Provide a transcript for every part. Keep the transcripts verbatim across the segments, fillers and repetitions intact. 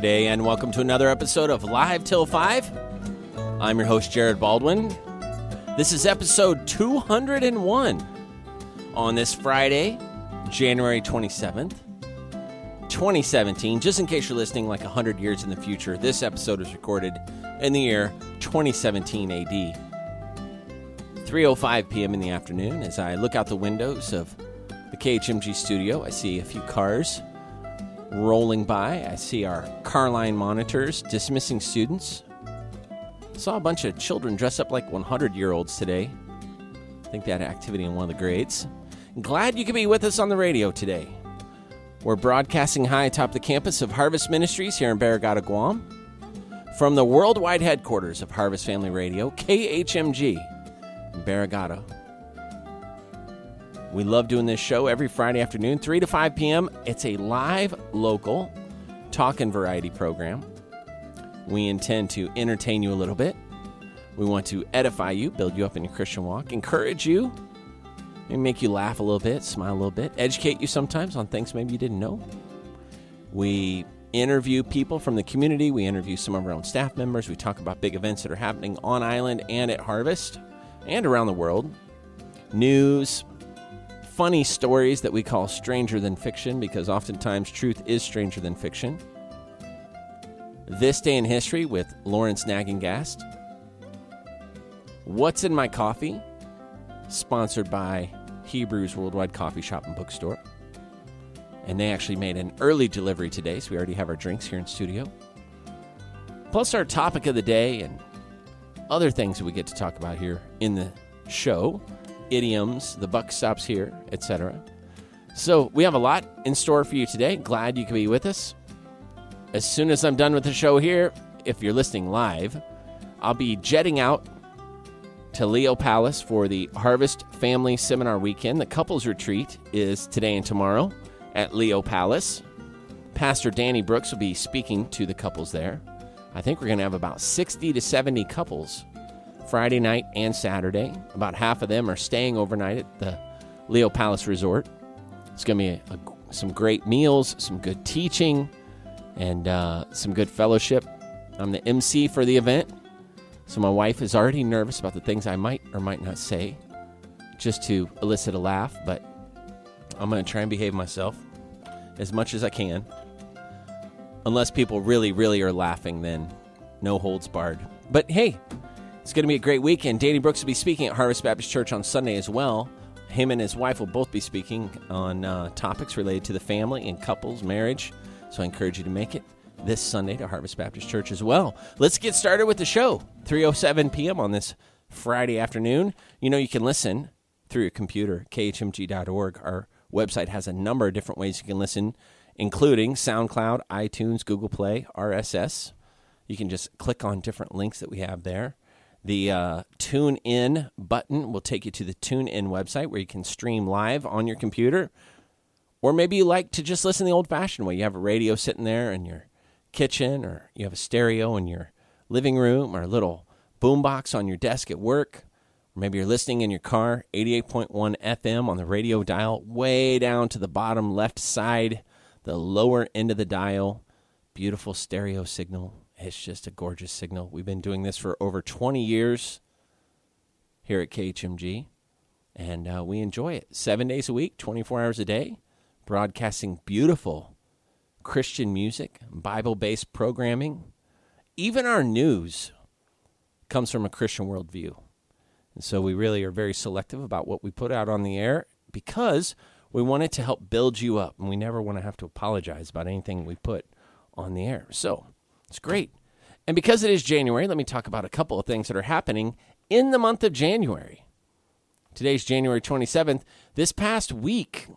Day, and welcome to another episode of Live Till five. I'm your host, Jared Baldwin. This is episode two hundred one on this Friday, January twenty-seventh, twenty seventeen. Just in case you're listening like one hundred years in the future, this episode was recorded in the year twenty seventeen A D, three oh five p.m. in the afternoon. As I look out the windows of the K H M G studio, I see a few cars rolling by. I see our car line monitors dismissing students. Saw a bunch of children dress up like one hundred year olds today. I think they had activity in one of the grades. Glad you could be with us on the radio today. We're broadcasting high atop the campus of Harvest Ministries here in Barrigada, Guam, from the worldwide headquarters of Harvest Family Radio, K H M G, in Barrigada. We love doing this show every Friday afternoon, three to five p.m. It's a live, local, talk and variety program. We intend to entertain you a little bit. We want to edify you, build you up in your Christian walk, encourage you, and make you laugh a little bit, smile a little bit, educate you sometimes on things maybe you didn't know. We interview people from the community. We interview some of our own staff members. We talk about big events that are happening on island and at Harvest and around the world. News, funny stories that we call stranger than fiction, because oftentimes truth is stranger than fiction. This Day in History with Lawrence Nagengast. What's in My Coffee, sponsored by Hebrews Worldwide Coffee Shop and Bookstore. And they actually made an early delivery today, so we already have our drinks here in studio. Plus our topic of the day and other things that we get to talk about here in the show. Idioms, the buck stops here, et cetera. So we have a lot in store for you today. Glad you could be with us. As soon as I'm done with the show here, if you're listening live, I'll be jetting out to Leo Palace for the Harvest Family Seminar Weekend. The couples retreat is today and tomorrow at Leo Palace. Pastor Danny Brooks will be speaking to the couples there. I think we're going to have about sixty to seventy couples Friday night and Saturday. About half of them are staying overnight at the Leo Palace Resort. It's going to be a, a, some great meals, some good teaching, and uh, some good fellowship. I'm the M C for the event, so my wife is already nervous about the things I might or might not say just to elicit a laugh, but I'm going to try and behave myself as much as I can. Unless people really, really are laughing, then no holds barred. But hey, it's going to be a great weekend. Danny Brooks will be speaking at Harvest Baptist Church on Sunday as well. Him and his wife will both be speaking on uh, topics related to the family and couples, marriage. So I encourage you to make it this Sunday to Harvest Baptist Church as well. Let's get started with the show. three oh seven p.m. on this Friday afternoon. You know, you can listen through your computer, k h m g dot org. Our website has a number of different ways you can listen, including SoundCloud, iTunes, Google Play, R S S. You can just click on different links that we have there. The uh, Tune In button will take you to the Tune In website where you can stream live on your computer. Or maybe you like to just listen the old-fashioned way. You have a radio sitting there in your kitchen, or you have a stereo in your living room, or a little boombox on your desk at work. Or maybe you're listening in your car, eighty-eight point one F M on the radio dial, way down to the bottom left side, the lower end of the dial. Beautiful stereo signal. It's just a gorgeous signal. We've been doing this for over twenty years here at K H M G, and uh, we enjoy it. Seven days a week, twenty-four hours a day, broadcasting beautiful Christian music, Bible-based programming. Even our news comes from a Christian worldview. And so we really are very selective about what we put out on the air because we want it to help build you up, and we never want to have to apologize about anything we put on the air. So it's great. And because it is January, let me talk about a couple of things that are happening in the month of January. Today's January twenty-seventh. This past week,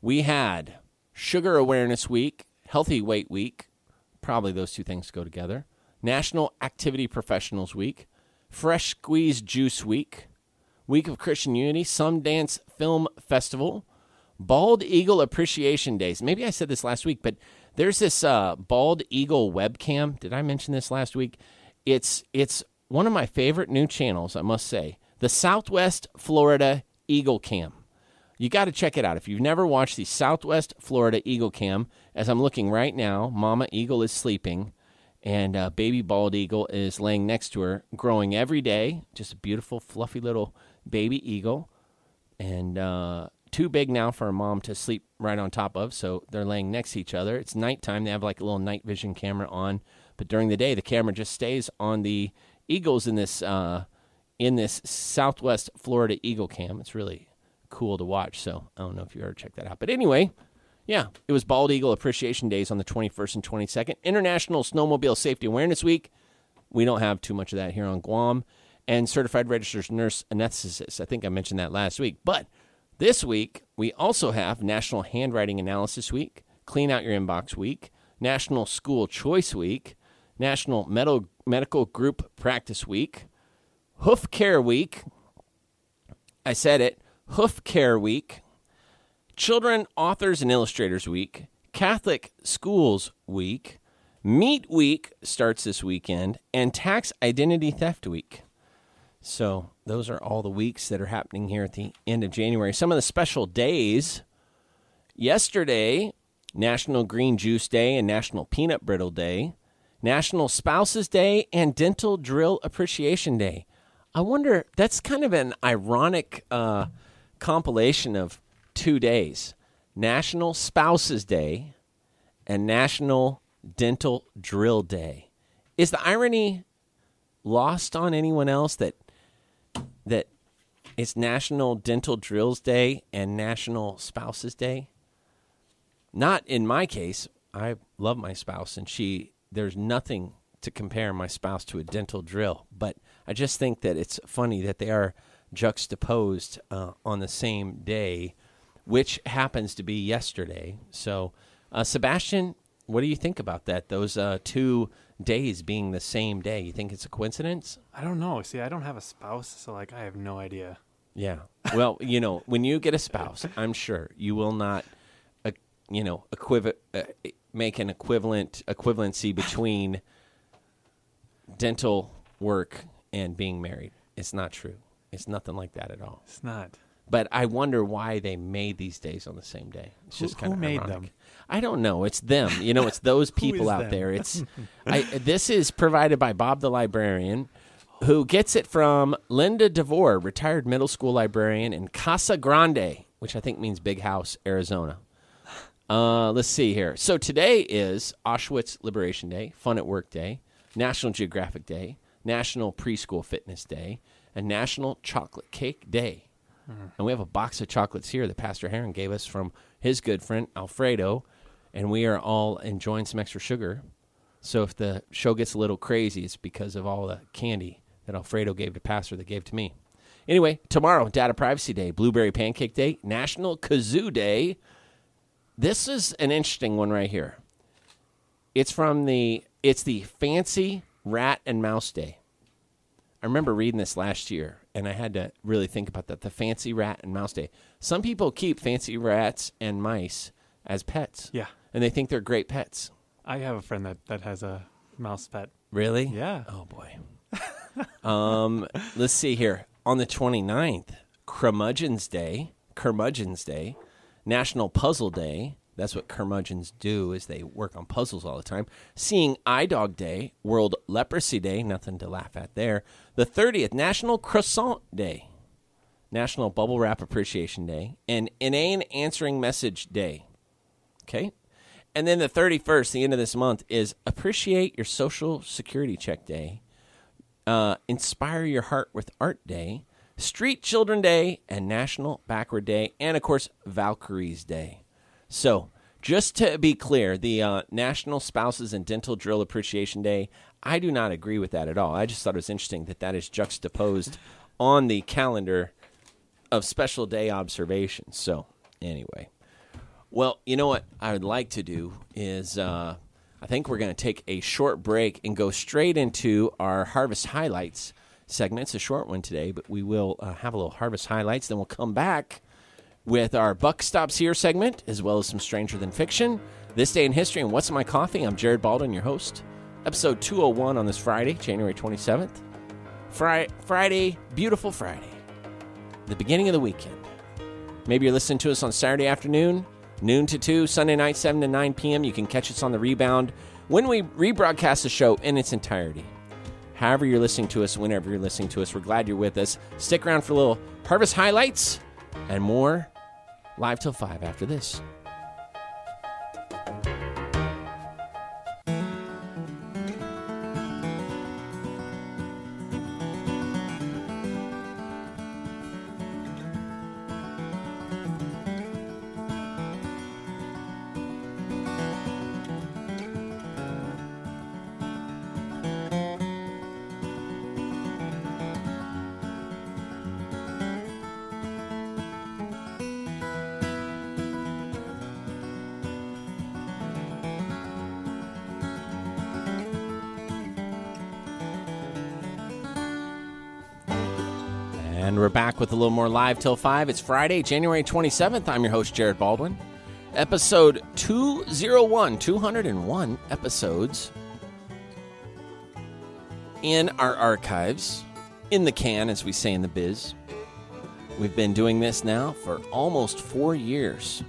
we had Sugar Awareness Week, Healthy Weight Week. Probably those two things go together. National Activity Professionals Week, Fresh Squeeze Juice Week, Week of Christian Unity, Sundance Film Festival, Bald Eagle Appreciation Days. Maybe I said this last week, but there's this uh, bald eagle webcam. Did I mention this last week? It's it's one of my favorite new channels, I must say. The Southwest Florida Eagle Cam. You got to check it out. If you've never watched the Southwest Florida Eagle Cam, as I'm looking right now, Mama Eagle is sleeping, and uh, baby bald eagle is laying next to her, growing every day. Just a beautiful, fluffy little baby eagle, and uh, too big now for a mom to sleep right on top of, so they're laying next to each other. It's nighttime. They have like a little night vision camera on, but during the day, the camera just stays on the eagles in this uh, in this Southwest Florida Eagle Cam. It's really cool to watch, so I don't know if you ever checked that out. But anyway, yeah, it was Bald Eagle Appreciation Days on the twenty-first and twenty-second. International Snowmobile Safety Awareness Week. We don't have too much of that here on Guam. And Certified Registered Nurse Anesthetist. I think I mentioned that last week. But this week, we also have National Handwriting Analysis Week, Clean Out Your Inbox Week, National School Choice Week, National Med- Medical Group Practice Week, Hoof Care Week. I said it. Hoof Care Week, Children, Authors, and Illustrators Week, Catholic Schools Week, Meat Week starts this weekend, and Tax Identity Theft Week. So those are all the weeks that are happening here at the end of January. Some of the special days, yesterday, National Green Juice Day and National Peanut Brittle Day, National Spouses Day, and Dental Drill Appreciation Day. I wonder, that's kind of an ironic uh, compilation of two days, National Spouses Day and National Dental Drill Day. Is the irony lost on anyone else that that it's National Dental Drills Day and National Spouses Day? Not in my case. I love my spouse, and she there's nothing to compare my spouse to a dental drill, but I just think that it's funny that they are juxtaposed uh, on the same day, which happens to be yesterday. So, uh, Sebastian, what do you think about that? Those uh, two days being the same day, you think it's a coincidence? I don't know. See, I don't have a spouse, so like I have no idea. Yeah. Well, you know, when you get a spouse, I'm sure you will not, uh, you know, equiv- uh, make an equivalent equivalency between dental work and being married. It's not true. It's nothing like that at all. It's not. But I wonder why they made these days on the same day. It's just kind of ironic. Who made them? I don't know. It's them. You know, it's those people out them? there. It's I, This is provided by Bob the Librarian, who gets it from Linda DeVore, retired middle school librarian in Casa Grande, which I think means Big House, Arizona. Uh, let's see here. So today is Auschwitz Liberation Day, Fun at Work Day, National Geographic Day, National Preschool Fitness Day, and National Chocolate Cake Day. And we have a box of chocolates here that Pastor Heron gave us from his good friend, Alfredo, and we are all enjoying some extra sugar. So if the show gets a little crazy, it's because of all the candy that Alfredo gave to Pastor that gave to me. Anyway, tomorrow, Data Privacy Day, Blueberry Pancake Day, National Kazoo Day. This is an interesting one right here. It's from the, it's the Fancy Rat and Mouse Day. I remember reading this last year, and I had to really think about that, the Fancy Rat and Mouse Day. Some people keep fancy rats and mice as pets. Yeah. And they think they're great pets. I have a friend that, that has a mouse pet. Really? Yeah. Oh, boy. um, let's see here. On the twenty-ninth, Curmudgeon's Day, Curmudgeon's Day, National Puzzle Day. That's what curmudgeons do, is they work on puzzles all the time. Seeing Eye Dog Day, World Leprosy Day, nothing to laugh at there. The thirtieth, National Croissant Day, National Bubble Wrap Appreciation Day, and Inane Answering Message Day. Okay? And then the thirty-first, the end of this month, is Appreciate Your Social Security Check Day, uh, Inspire Your Heart with Art Day, Street Children Day, and National Backward Day, and, of course, Valkyries Day. So, just to be clear, the uh, National Spouses and Dental Drill Appreciation Day, I do not agree with that at all. I just thought it was interesting that that is juxtaposed on the calendar of special day observations. So, anyway. Well, you know what I would like to do is uh, I think we're going to take a short break and go straight into our Harvest Highlights segment. It's a short one today, but we will uh, have a little Harvest Highlights, then we'll come back with our Buck Stops Here segment, as well as some Stranger Than Fiction, This Day in History, and What's in My Coffee. I'm Jared Baldwin, your host. Episode two oh one on this Friday, January twenty-seventh. Fri- Friday, beautiful Friday. The beginning of the weekend. Maybe you're listening to us on Saturday afternoon, noon to two, Sunday night, seven to nine p.m. You can catch us on the Rebound when we rebroadcast the show in its entirety. However you're listening to us, whenever you're listening to us, we're glad you're with us. Stick around for a little Harvest highlights and more Live Till five after this. And we're back with a little more Live Till five. It's Friday, January twenty-seventh. I'm your host, Jared Baldwin. Episode two oh one, two oh one episodes in our archives, in the can, as we say in the biz. We've been doing this now for almost four years,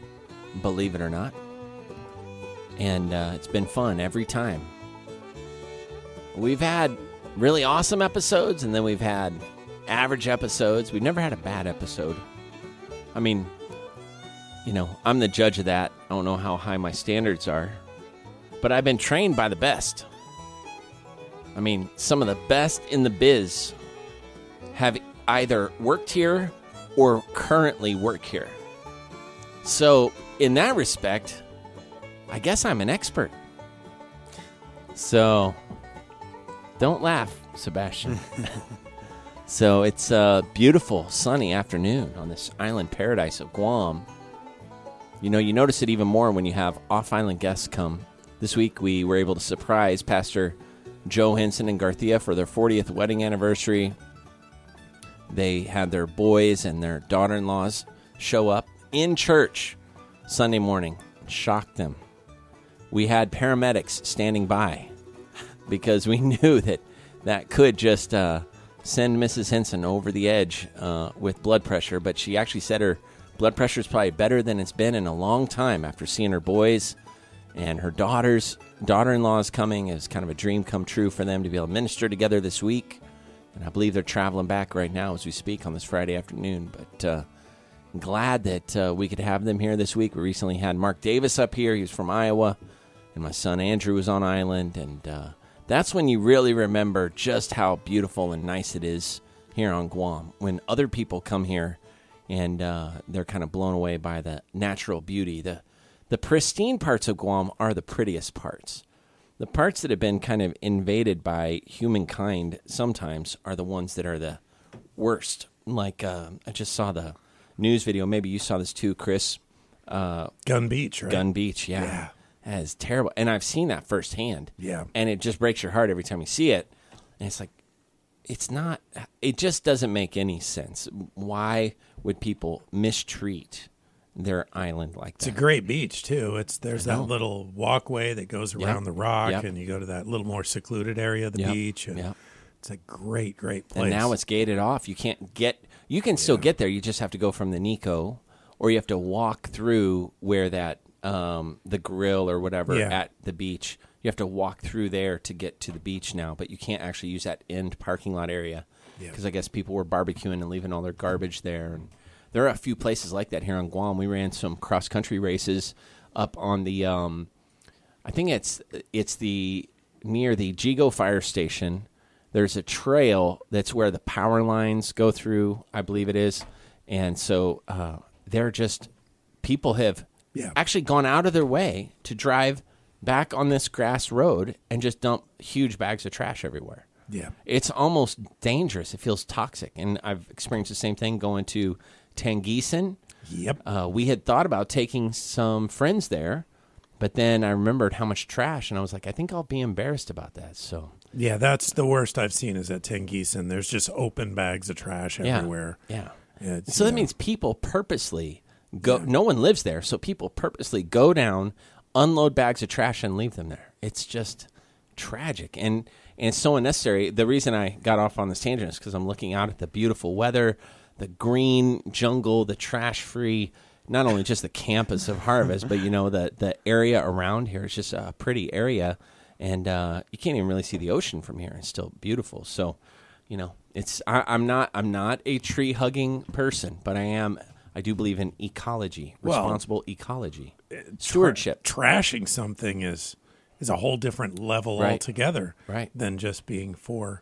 believe it or not. And uh, it's been fun every time. We've had really awesome episodes, and then we've had average episodes. We've never had a bad episode. I mean, you know, I'm the judge of that. I don't know how high my standards are, but I've been trained by the best. I mean, some of the best in the biz have either worked here or currently work here. So, in that respect, I guess I'm an expert. So, don't laugh, Sebastian. So it's a beautiful, sunny afternoon on this island paradise of Guam. You know, you notice it even more when you have off-island guests come. This week, we were able to surprise Pastor Joe Henson and Garcia for their fortieth wedding anniversary. They had their boys and their daughter-in-laws show up in church Sunday morning. It shocked them. We had paramedics standing by because we knew that that could just Uh, send Missus Henson over the edge uh, with blood pressure, but she actually said her blood pressure is probably better than it's been in a long time after seeing her boys and her daughters, daughter-in-laws coming. It was kind of a dream come true for them to be able to minister together this week, and I believe they're traveling back right now as we speak on this Friday afternoon, but uh, I'm glad that uh, we could have them here this week. We recently had Mark Davis up here. He was from Iowa, and my son Andrew was on island, and uh that's when you really remember just how beautiful and nice it is here on Guam, when other people come here and uh, they're kind of blown away by the natural beauty. The the pristine parts of Guam are the prettiest parts. The parts that have been kind of invaded by humankind sometimes are the ones that are the worst. Like, uh, I just saw the news video. Maybe you saw this too, Chris. Uh, Gun Beach, right? Gun Beach, yeah. Yeah. That is terrible. And I've seen that firsthand. Yeah. And it just breaks your heart every time you see it. And it's like, it's not, it just doesn't make any sense. Why would people mistreat their island like that? It's a great beach, too. It's There's that little walkway that goes around yep. the rock, yep. and you go to that little more secluded area of the yep. beach. And yep. It's a great, great place. And now it's gated off. You can't get, you can yeah. still get there. You just have to go from the Nico, or you have to walk through where that, Um, the grill or whatever yeah. at the beach. You have to walk through there to get to the beach now, but you can't actually use that end parking lot area because yeah. I guess people were barbecuing and leaving all their garbage there. And there are a few places like that here on Guam. We ran some cross-country races up on the, um, I think it's it's the near the Jigo Fire Station. There's a trail that's where the power lines go through, I believe it is. And so uh, they're just, people have Yeah. actually gone out of their way to drive back on this grass road and just dump huge bags of trash everywhere. Yeah. It's almost dangerous. It feels toxic. And I've experienced the same thing going to Tangisan. Yep. Uh, we had thought about taking some friends there, but then I remembered how much trash, and I was like, I think I'll be embarrassed about that. So yeah, that's the worst I've seen is at Tangisan. There's just open bags of trash everywhere. Yeah. yeah. So that know. means people purposely Go. Yeah. No one lives there, so people purposely go down, unload bags of trash, and leave them there. It's just tragic, and, and it's so unnecessary. The reason I got off on this tangent is because I'm looking out at the beautiful weather, the green jungle, the trash-free, not only just the campus of Harvest, but, you know, the, the area around here is just a pretty area. And uh, you can't even really see the ocean from here. It's still beautiful. So, you know, it's I, I'm not I'm not a tree hugging person, but I am I do believe in ecology, responsible well, ecology, stewardship. Tra- trashing something is is a whole different level right. altogether, right. than just being for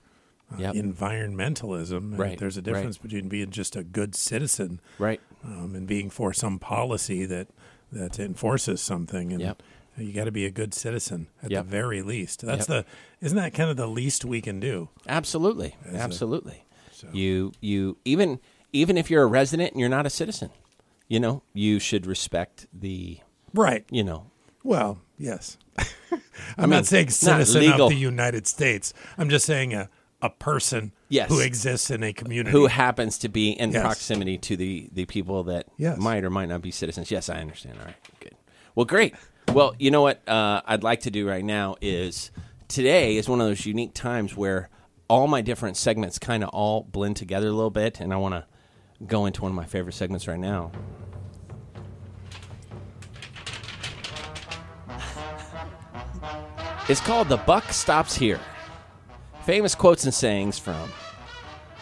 uh, yep. environmentalism. Right. There's a difference right. between being just a good citizen, right, um, and being for some policy that that enforces something. And yep. you got to be a good citizen at yep. the very least. That's yep. the isn't that kind of the least we can do? Absolutely, As absolutely. A, so. You you even even if you're a resident and you're not a citizen, you know you should respect the right. You know, well, yes. I'm I mean, not saying citizen not of the United States. I'm just saying a a person yes. who exists in a community who happens to be in yes. proximity to the the people that yes. might or might not be citizens. Yes, I understand. All right, good. Well, great. Well, you know what uh, I'd like to do right now is today is one of those unique times where all my different segments kind of all blend together a little bit, and I want to go into one of my favorite segments right now. It's called The Buck Stops Here. Famous quotes and sayings from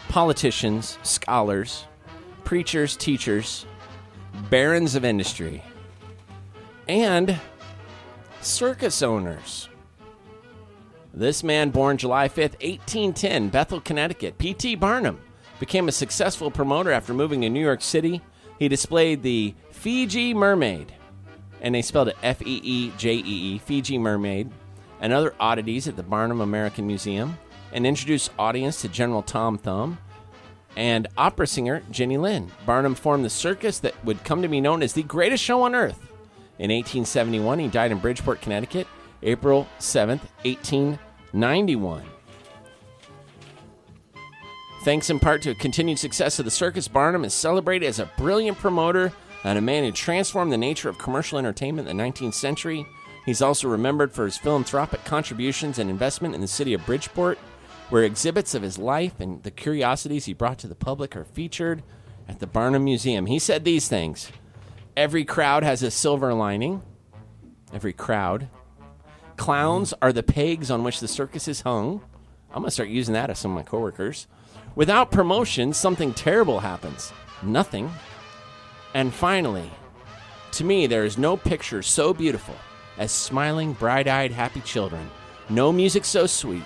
politicians, scholars, preachers, teachers, barons of industry, and circus owners. This man, born July fifth, eighteen ten, Bethel, Connecticut, P T Barnum, became a successful promoter after moving to New York City. He displayed the Fiji Mermaid, and they spelled it F E E J E E, Fiji Mermaid, and other oddities at the Barnum American Museum, and introduced audience to General Tom Thumb and opera singer Jenny Lind. Barnum formed the circus that would come to be known as the greatest show on earth. In eighteen seventy-one, he died in Bridgeport, Connecticut, April seventh, eighteen ninety-one. Thanks in part to a continued success of the circus, Barnum is celebrated as a brilliant promoter and a man who transformed the nature of commercial entertainment in the nineteenth century. He's also remembered for his philanthropic contributions and investment in the city of Bridgeport, where exhibits of his life and the curiosities he brought to the public are featured at the Barnum Museum. He said these things. Every crowd has a silver lining. Every crowd. Clowns are the pegs on which the circus is hung. I'm going to start using that as some of my coworkers. Without promotion, something terrible happens. Nothing. And finally, to me, there is no picture so beautiful as smiling, bright-eyed, happy children. No music so sweet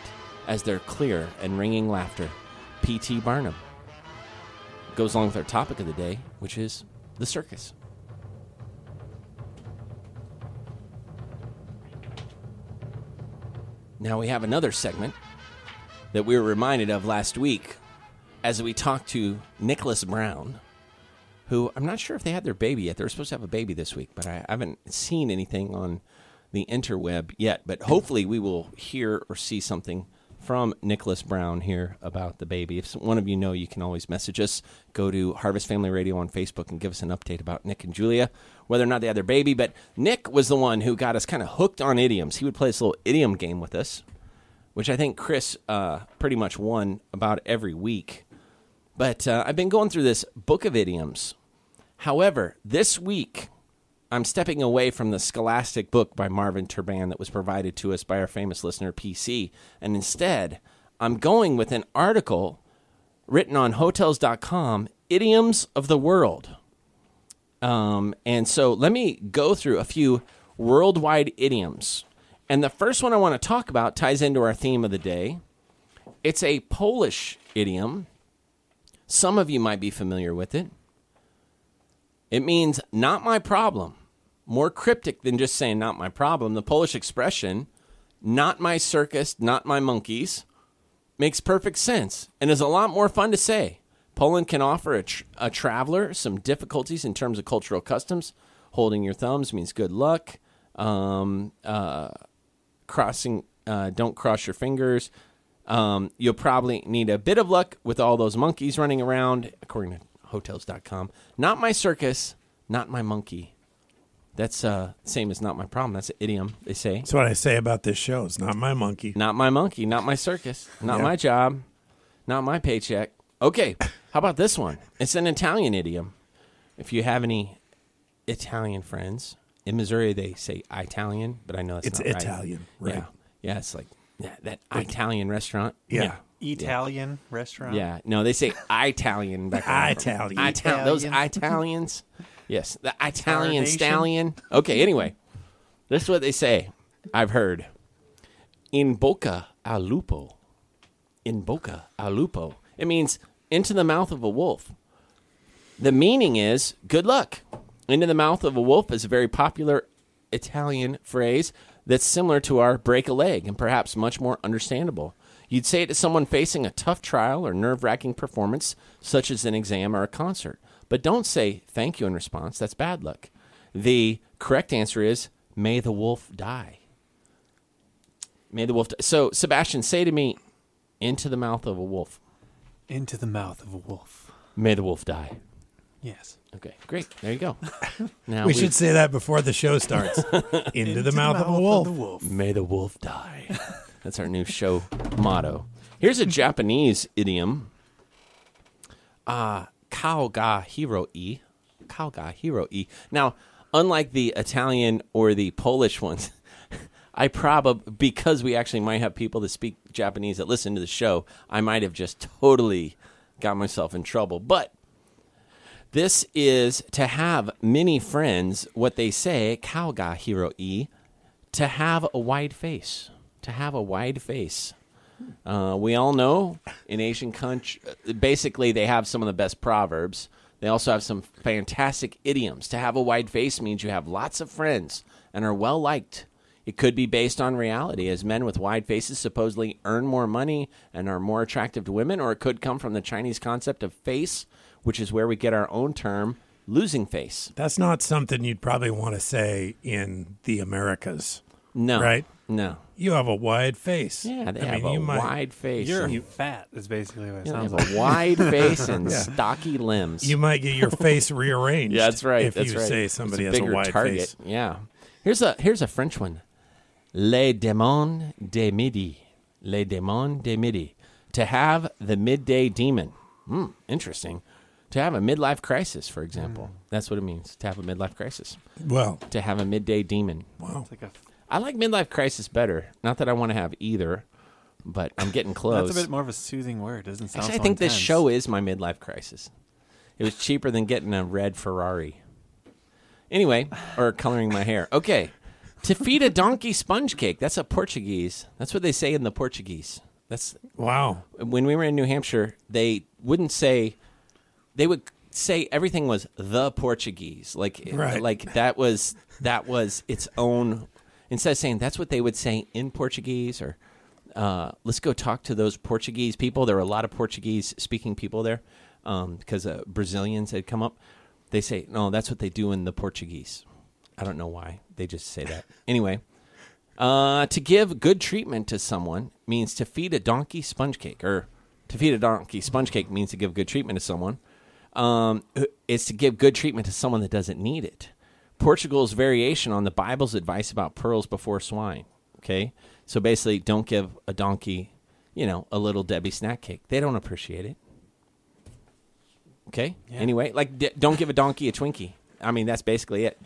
as their clear and ringing laughter. P T Barnum. Goes along with our topic of the day, which is the circus. Now we have another segment that we were reminded of last week as we talked to Nicholas Brown, who I'm not sure if they had their baby yet. They were supposed to have a baby this week, but I haven't seen anything on the interweb yet. But hopefully we will hear or see something from Nicholas Brown here about the baby. If one of you know, you can always message us. Go to Harvest Family Radio on Facebook and give us an update about Nick and Julia, whether or not they had their baby. But Nick was the one who got us kind of hooked on idioms. He would play this little idiom game with us, which I think Chris uh, pretty much won about every week. But uh, I've been going through this book of idioms. However, this week, I'm stepping away from the scholastic book by Marvin Turban that was provided to us by our famous listener, P C, and instead, I'm going with an article written on Hotels dot com, Idioms of the World. Um, and so let me go through a few worldwide idioms. And the first one I want to talk about ties into our theme of the day. It's a Polish idiom. Some of you might be familiar with it. It means, not my problem. More cryptic than just saying, not my problem. The Polish expression, not my circus, not my monkeys, makes perfect sense and is a lot more fun to say. Poland can offer a, tra- a traveler some difficulties in terms of cultural customs. Holding your thumbs means good luck. Um, uh, crossing, uh, don't cross your fingers. Um, you'll probably need a bit of luck with all those monkeys running around, according to Hotels dot com. Not my circus, not my monkey. That's uh same as not my problem. That's an idiom, they say. That's what I say about this show. It's not my monkey. Not my monkey, not my circus, not yeah. my job, not my paycheck. Okay, How about this one? It's an Italian idiom. If you have any Italian friends, in Missouri they say Italian, but I know that's it's not It's Italian, right? right. Yeah. yeah, it's like yeah, that like, Italian restaurant. Yeah. yeah. Italian yeah. restaurant? Yeah. No, they say Italian back home. Italian. Italian. Those Italians. Yes, the Italian stallion. Okay, anyway, this is what they say. I've heard. In bocca al lupo. In bocca al lupo. It means into the mouth of a wolf. The meaning is good luck. Into the mouth of a wolf is a very popular Italian phrase that's similar to our break a leg and perhaps much more understandable. You'd say it to someone facing a tough trial or nerve-wracking performance, such as an exam or a concert. But don't say thank you in response. That's bad luck. The correct answer is may the wolf die. May the wolf die. So, Sebastian, say to me, into the mouth of a wolf. Into the mouth of a wolf. May the wolf die. Yes. Okay, great. There you go. Now we, we should say that before the show starts. Into, into the mouth, the mouth of, a wolf. of the wolf. May the wolf die. That's our new show motto. Here's a Japanese idiom. Uh, Kao ga hiroi. Kao ga hiroi. Now, unlike the Italian or the Polish ones, I probably, because we actually might have people that speak Japanese that listen to the show, I might have just totally got myself in trouble. But this is to have many friends, what they say, kao ga hiroi, to have a wide face, to have a wide face. Uh, we all know in Asian country, basically they have some of the best proverbs. They also have some fantastic idioms. To have a wide face means you have lots of friends and are well-liked. It could be based on reality, as men with wide faces supposedly earn more money and are more attractive to women, or it could come from the Chinese concept of face, which is where we get our own term, losing face. That's not something you'd probably want to say in the Americas. No. Right? No. You have a wide face. Yeah, they I have mean, a might, wide face. You're you, fat is basically what it sounds like. You have like. a wide face and yeah. stocky limbs. You might get your face rearranged. Yeah, that's right. If that's you right. say somebody a has a wide target. face. Yeah. Here's a Here's a French one. Les démons de midi. Les démons de midi. To have the midday demon. Mm, interesting. To have a midlife crisis, for example. Mm. That's what it means, to have a midlife crisis. Well. To have a midday demon. Wow. Like a... I like midlife crisis better. Not that I want to have either, but I'm getting close. That's a bit more of a soothing word. Doesn't sound Actually, so I think intense. This show is my midlife crisis. It was cheaper than getting a red Ferrari. Anyway, or coloring my hair. Okay. To feed a donkey sponge cake. That's a Portuguese. That's what they say in the Portuguese. That's Wow. When we were in New Hampshire, they wouldn't say, they would say everything was the Portuguese. Like, right. like that was, that was its own, instead of saying that's what they would say in Portuguese, or uh, let's go talk to those Portuguese people. There were a lot of Portuguese speaking people there um, because uh, Brazilians had come up. They say, no, that's what they do in the Portuguese. I don't know why. They just say that. Anyway, uh, to give good treatment to someone means to feed a donkey sponge cake, or to feed a donkey sponge cake means to give good treatment to someone. Um, it's to give good treatment to someone that doesn't need it. Portugal's variation on the Bible's advice about pearls before swine, okay? So basically, don't give a donkey, you know, a little Debbie snack cake. They don't appreciate it, okay? Yeah. Anyway, like, d- don't give a donkey a Twinkie. I mean, that's basically it.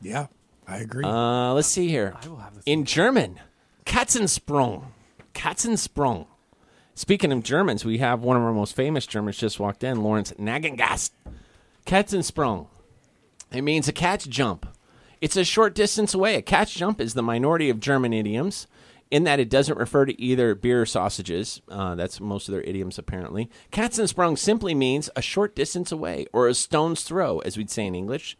Yeah, I agree. Uh, let's see here. I will have this in one. German, Katzensprung. Katzensprung. Speaking of Germans, we have one of our most famous Germans just walked in, Lawrence Nagengast. Katzensprung. It means a catch jump. It's a short distance away. A catch jump is the minority of German idioms in that it doesn't refer to either beer or sausages. Uh, that's most of their idioms, apparently. Katzensprung simply means a short distance away, or a stone's throw, as we'd say in English.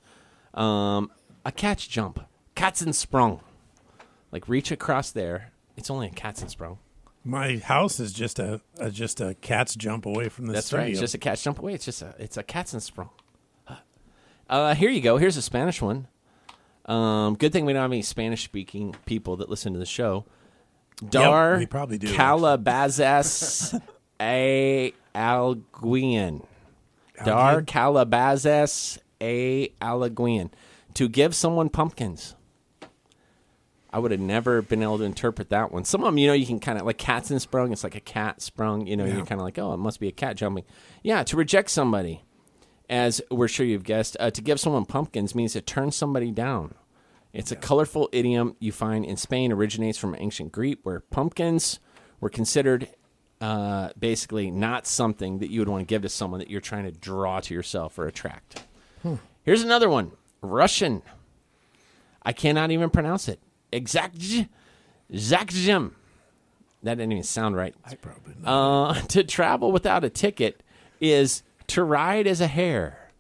Um... A catch jump. Katzensprung. Like, reach across there. It's only a Katzensprung. My house is just a, a just a cat's jump away from the That's studio. Right. It's just a cat's jump away. It's just a it's a Katzensprung. Uh, here you go. Here's a Spanish one. Um, good thing we don't have any Spanish-speaking people that listen to the show. Dar yep, we probably do. Calabazas a alguien. Dar Calabazas a alguien. To give someone pumpkins. I would have never been able to interpret that one. Some of them, you know, you can kind of, like cats and sprung, it's like a cat sprung, you know, yeah. You're kind of like, oh, it must be a cat jumping. Yeah, to reject somebody, as we're sure you've guessed, uh, to give someone pumpkins means to turn somebody down. It's yeah. a colorful idiom you find in Spain, originates from ancient Greek, where pumpkins were considered uh, basically not something that you would want to give to someone that you're trying to draw to yourself or attract. Hmm. Here's another one, Russian. I cannot even pronounce it. Exact, Zakzim. That didn't even sound right. That's probably not. Uh, to travel without a ticket is to ride as a hare.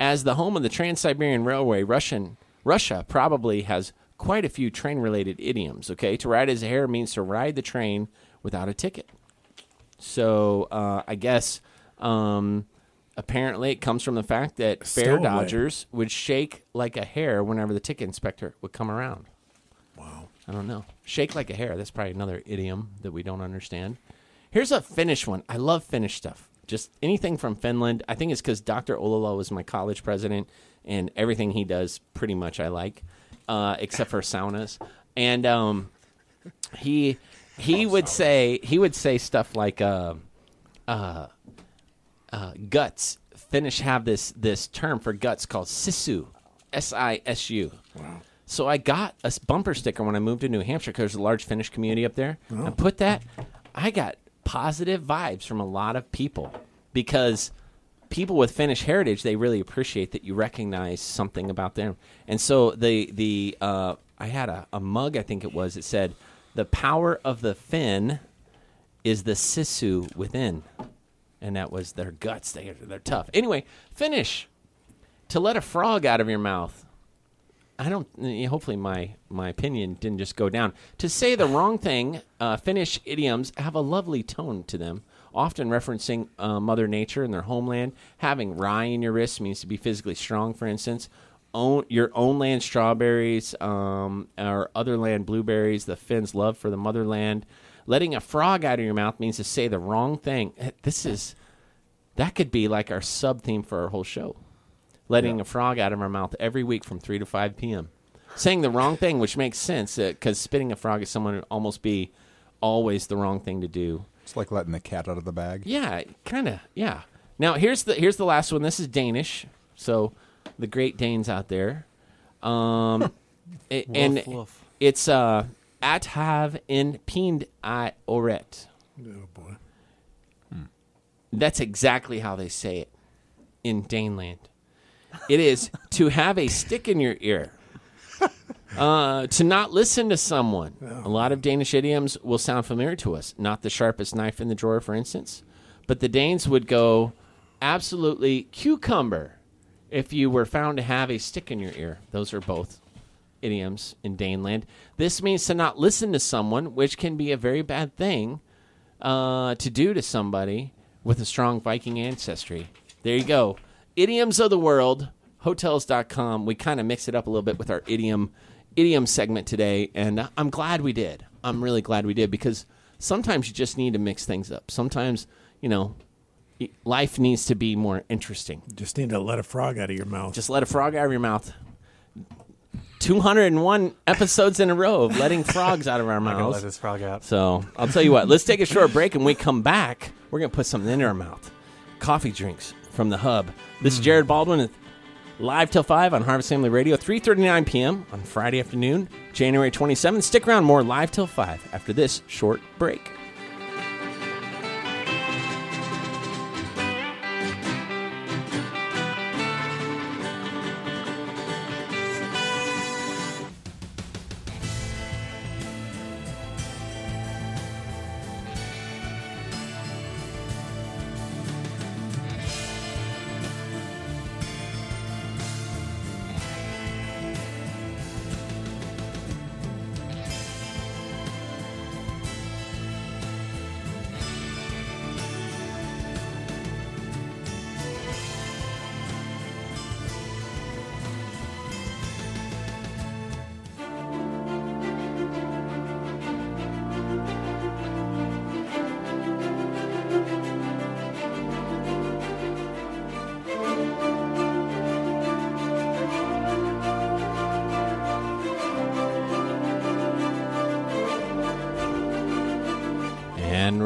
As the home of the Trans-Siberian Railway, Russian Russia probably has quite a few train-related idioms. Okay, to ride as a hare means to ride the train without a ticket. So uh, I guess um, apparently it comes from the fact that fare dodgers would shake like a hare whenever the ticket inspector would come around. Wow. I don't know. Shake like a hare. That's probably another idiom that we don't understand. Here's a Finnish one. I love Finnish stuff. Just anything from Finland. I think it's because Doctor Olala was my college president, and everything he does pretty much I like, uh, except for saunas. And um, he he oh, would sorry. say he would say stuff like uh, uh, uh, guts. Finnish have this this term for guts called sisu, S I S U. Wow. So I got a bumper sticker when I moved to New Hampshire because there's a large Finnish community up there. Oh. I put that. I got positive vibes from a lot of people because people with Finnish heritage, they really appreciate that you recognize something about them. And so the the uh, I had a, a mug, I think it was, it said, "The power of the Finn is the sisu within." And that was their guts. They, they're tough. Anyway, Finnish. To let a frog out of your mouth. I don't. Hopefully, my, my opinion didn't just go down. To say the wrong thing, uh, Finnish idioms have a lovely tone to them, often referencing uh, Mother Nature and their homeland. Having rye in your wrist means to be physically strong. For instance, own, your own land strawberries um, or other land blueberries. The Finns' love for the motherland. Letting a frog out of your mouth means to say the wrong thing. This is that could be like our sub theme for our whole show. Letting yeah. a frog out of our mouth every week from three to five p.m. Saying the wrong thing, which makes sense, because uh, spitting a frog is someone would almost be always the wrong thing to do. It's like letting the cat out of the bag. Yeah, kind of, yeah. Now, here's the here's the last one. This is Danish, so the Great Danes out there. Um, it, woof, and woof. It's uh, at have in pind I oret. Oh, boy. Hmm. That's exactly how they say it in Daneland. It is to have a stick in your ear, uh, to not listen to someone. A lot of Danish idioms will sound familiar to us. Not the sharpest knife in the drawer, for instance. But the Danes would go absolutely cucumber if you were found to have a stick in your ear. Those are both idioms in Daneland. This means to not listen to someone, which can be a very bad thing uh, to do to somebody with a strong Viking ancestry. There you go. Idioms of the world, hotels dot com. We kind of mix it up a little bit with our idiom idiom segment today, and I'm glad we did. I'm really glad we did because sometimes you just need to mix things up. Sometimes, you know, life needs to be more interesting. Just need to let a frog out of your mouth. Just let a frog out of your mouth. two hundred one episodes in a row of letting frogs out of our mouths. I'm going to let this frog out. So I'll tell you what. Let's take a short break, and when we come back, we're going to put something in our mouth. Coffee drinks. From the Hub. This is Jared Baldwin, live till five on Harvest Family Radio, three thirty-nine p.m. on Friday afternoon, January twenty-seventh. Stick around, more live till five after this short break.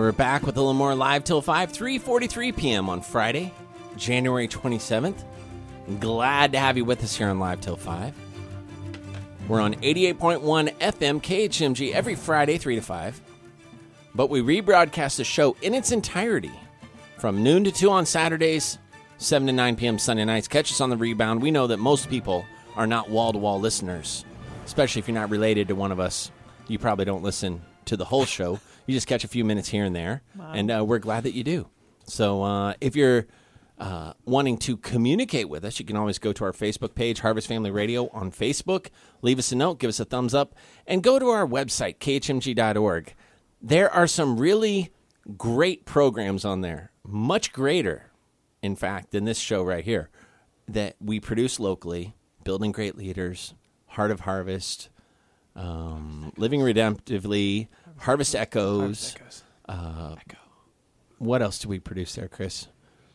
We're back with a little more Live Till five, three forty-three p.m. on Friday, January twenty-seventh. Glad to have you with us here on Live Till five. We're on eighty-eight point one F M K H M G every Friday, three to five. But we rebroadcast the show in its entirety from noon to two on Saturdays, seven to nine p.m. Sunday nights. Catch us on the rebound. We know that most people are not wall-to-wall listeners, especially if you're not related to one of us. You probably don't listen to the whole show. You just catch a few minutes here and there, wow. and uh, we're glad that you do. So uh, if you're uh, wanting to communicate with us, you can always go to our Facebook page, Harvest Family Radio on Facebook. Leave us a note, give us a thumbs up, and go to our website, K H M G dot org. There are some really great programs on there, much greater, in fact, than this show right here, that we produce locally, Building Great Leaders, Heart of Harvest, um, Living Redemptively, Harvest Echoes. Harvest Echoes. Uh, Echo. What else do we produce there, Chris?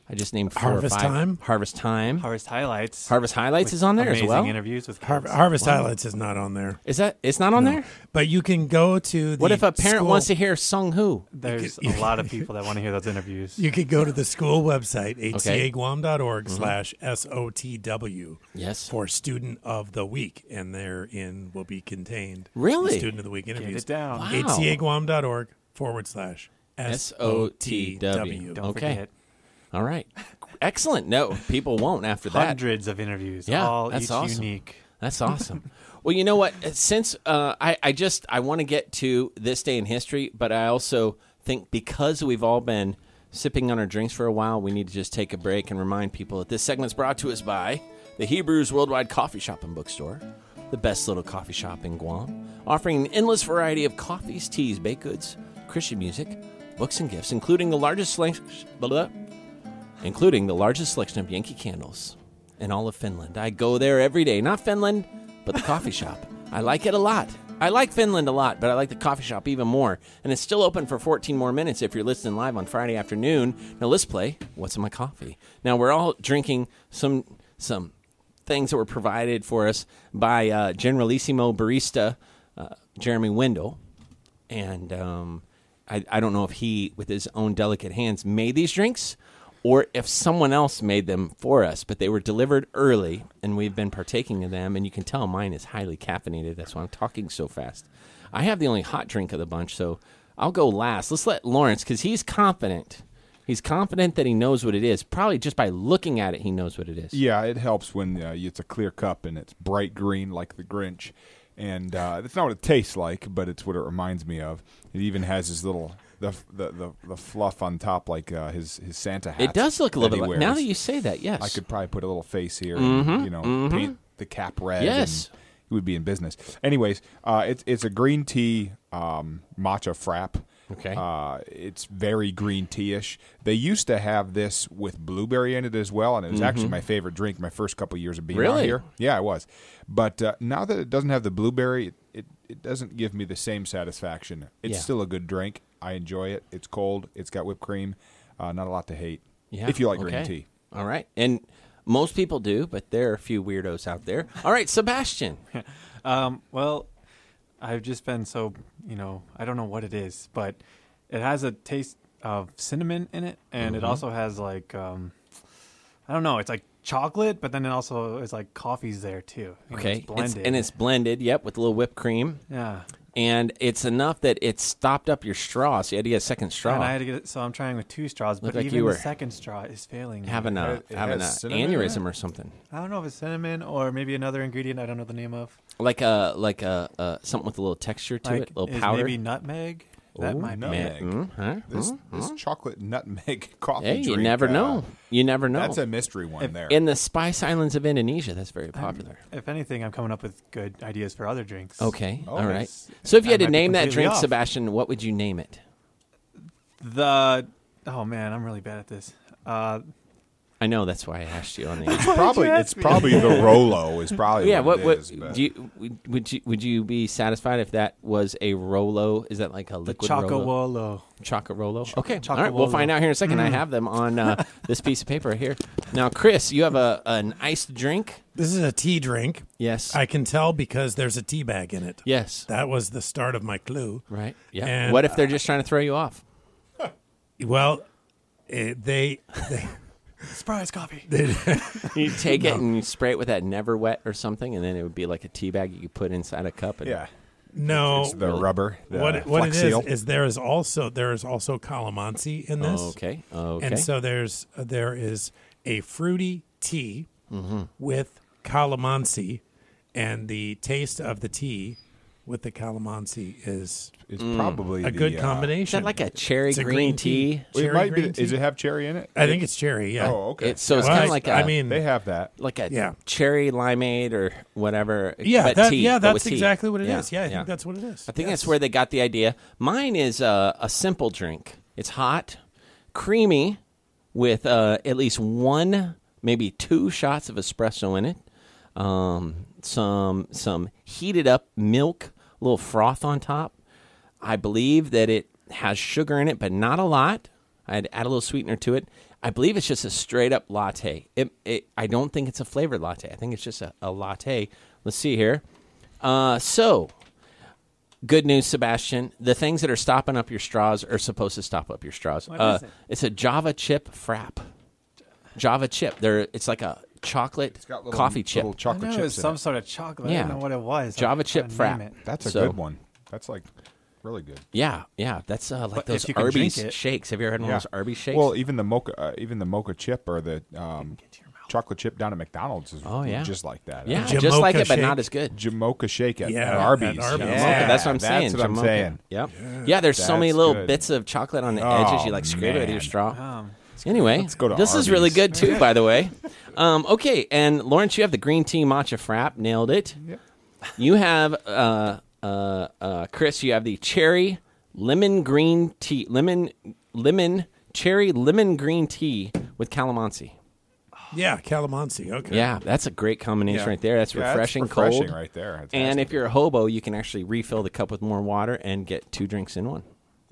I just named four Harvest or five. Time. Harvest Time. Harvest Highlights. Harvest Highlights is on there as well. Amazing interviews with Har- Harvest wow. Highlights is not on there. Is that? It's not on no. there? But you can go to the What if a parent school... wants to hear Sung Hu? There's could, a lot of people that want to hear those interviews. You could go to the school website, H C A Guam dot org okay. slash S O T W yes. for Student of the Week, and therein will be contained really? the Student of the Week interviews. Get it down. Wow. H C A Guam dot org forward slash S O T W. Don't okay. forget. All right. Excellent. No, people won't after that. Hundreds of interviews. Yeah, all that's each awesome. unique. That's awesome. Well, you know what? Since uh, I, I just I want to get to this day in history, but I also think because we've all been sipping on our drinks for a while, we need to just take a break and remind people that this segment's brought to us by the Hebrews Worldwide Coffee Shop and Bookstore, the best little coffee shop in Guam, offering an endless variety of coffees, teas, baked goods, Christian music, books, and gifts, including the largest selection. including the largest selection of Yankee candles in all of Finland. I go there every day. Not Finland, but the coffee shop. I like it a lot. I like Finland a lot, but I like the coffee shop even more. And it's still open for fourteen more minutes if you're listening live on Friday afternoon. Now let's play What's in My Coffee. Now we're all drinking some some things that were provided for us by uh, Generalissimo Barista uh, Jeremy Wendell. And um, I, I don't know if he, with his own delicate hands, made these drinks, or if someone else made them for us, but they were delivered early, and we've been partaking of them, and you can tell mine is highly caffeinated. That's why I'm talking so fast. I have the only hot drink of the bunch, so I'll go last. Let's let Lawrence, because he's confident. He's confident that he knows what it is. Probably just by looking at it, he knows what it is. Yeah, it helps when uh, it's a clear cup, and it's bright green like the Grinch. And uh, that's not what it tastes like, but it's what it reminds me of. It even has this little... The, the the the fluff on top, like uh, his his Santa hat. It does look a little bit like, now that you say that, yes. I could probably put a little face here, mm-hmm, and, you know, mm-hmm. paint the cap red. Yes, he would be in business. Anyways, uh, it's it's a green tea um, matcha frap. Okay, uh, it's very green tea-ish. They used to have this with blueberry in it as well, and it was mm-hmm. actually my favorite drink my first couple years of being really? out here. Yeah, it was. But uh, now that it doesn't have the blueberry, it, it, it doesn't give me the same satisfaction. It's yeah. still a good drink. I enjoy it. It's cold. It's got whipped cream. Uh, not a lot to hate yeah. if you like okay. green tea. All right. And most people do, but there are a few weirdos out there. All right, Sebastian. um, well, I've just been so, you know, I don't know what it is, but it has a taste of cinnamon in it, and mm-hmm. it also has like, um, I don't know, it's like chocolate, but then it also is like coffee's there too. You okay. know, it's blended. It's, and it's blended, yep, with a little whipped cream. Yeah. And it's enough that it stopped up your straw, so you had to get a second straw. And I had to get it, so I'm trying with two straws, but like even the second straw is failing. Having an aneurysm or something. I don't know if it's cinnamon or maybe another ingredient I don't know the name of. Like a like a uh, something with a little texture to like, it, a little powder. Maybe nutmeg. That Ooh, might be nutmeg. Mm-hmm. This, mm-hmm. this chocolate nutmeg coffee hey, drink. You never uh, know. You never know. That's a mystery one if, there. In the Spice Islands of Indonesia, that's very popular. I'm, if anything, I'm coming up with good ideas for other drinks. Okay. Oh, all right. So if you had to name that drink, off. Sebastian, what would you name it? The, oh man, I'm really bad at this. Uh, I know, that's why I asked you on the It's probably it's probably the Rolo is probably yeah, what, what it is. But. Do you, would you would you be satisfied if that was a Rolo? Is that like a liquid the Chocorolo. Chocorolo? Chocorolo. Okay. Chocorolo. All right, we'll find out here in a second. Mm. I have them on uh, this piece of paper here. Now, Chris, you have a an iced drink. This is a tea drink. Yes. I can tell because there's a tea bag in it. Yes. That was the start of my clue. Right. Yeah. And what if they're uh, just trying to throw you off? Well, it, they... they surprise coffee. You take no. it and you spray it with that Never Wet or something, and then it would be like a tea bag you could put inside a cup. And yeah. No. It's the really, rubber. The what it, what it is, is there is also there is also calamansi in this. Oh, okay. Oh, okay. And so there's uh, there is a fruity tea mm-hmm. with calamansi, and the taste of the tea with the calamansi is is mm. probably a the, good combination. Uh, is that like a cherry green, a green tea? tea? Well, cherry it might green be. Tea? Does it have cherry in it? I think it's cherry. Yeah. Oh, okay. It's, so it's well, kind of like a, I mean, they have that like a yeah. cherry limeade or whatever. Yeah, that, tea, yeah, that's exactly what it yeah. is. Yeah, I yeah. think that's what it is. I think yes. that's where they got the idea. Mine is a, a simple drink. It's hot, creamy, with uh, at least one, maybe two shots of espresso in it. Um, some some heated up milk, a little froth on top. I believe that it has sugar in it, but not a lot. I'd add a little sweetener to it. I believe it's just a straight up latte. It, it, I don't think it's a flavored latte. I think it's just a, a latte. Let's see here. Uh, so, good news, Sebastian. The things that are stopping up your straws are supposed to stop up your straws. What uh, is it? It's a Java chip frap. Java chip. They're, it's like a chocolate it's got little, coffee chip. Little chocolate I know it was some it. sort of chocolate. Yeah. I don't know what it was. Java chip frap. That's a so, good one. That's like really good. Yeah, yeah. That's uh, like but those Arby's shakes. Have you ever had one yeah. of those Arby's shakes? Well, even the mocha, uh, even the mocha chip or the um, chocolate chip down at McDonald's is oh, yeah. just like that. Yeah, just like it, but shake. Not as good. Jamocha shake at, yeah, at Arby's. At Arby's. Yeah. Yeah. That's what I'm saying. That's what Jamocha. I'm saying. Yep. Yeah, yeah. There's so many little good. bits of chocolate on the oh, edges. You like scrape it with your straw. Anyway, Let's go to this Arby's. Is really good, too, by the way. Um, okay, and Lawrence, you have the green tea matcha frap. Nailed it. Yep. You have, uh, uh, uh, Chris, you have the cherry lemon green tea, lemon, lemon, cherry lemon green tea with calamansi. Yeah, calamansi. Okay. Yeah, that's a great combination yeah. right there. That's, yeah, refreshing, that's refreshing, cold. Right there. That's and if you're a hobo, you can actually refill the cup with more water and get two drinks in one.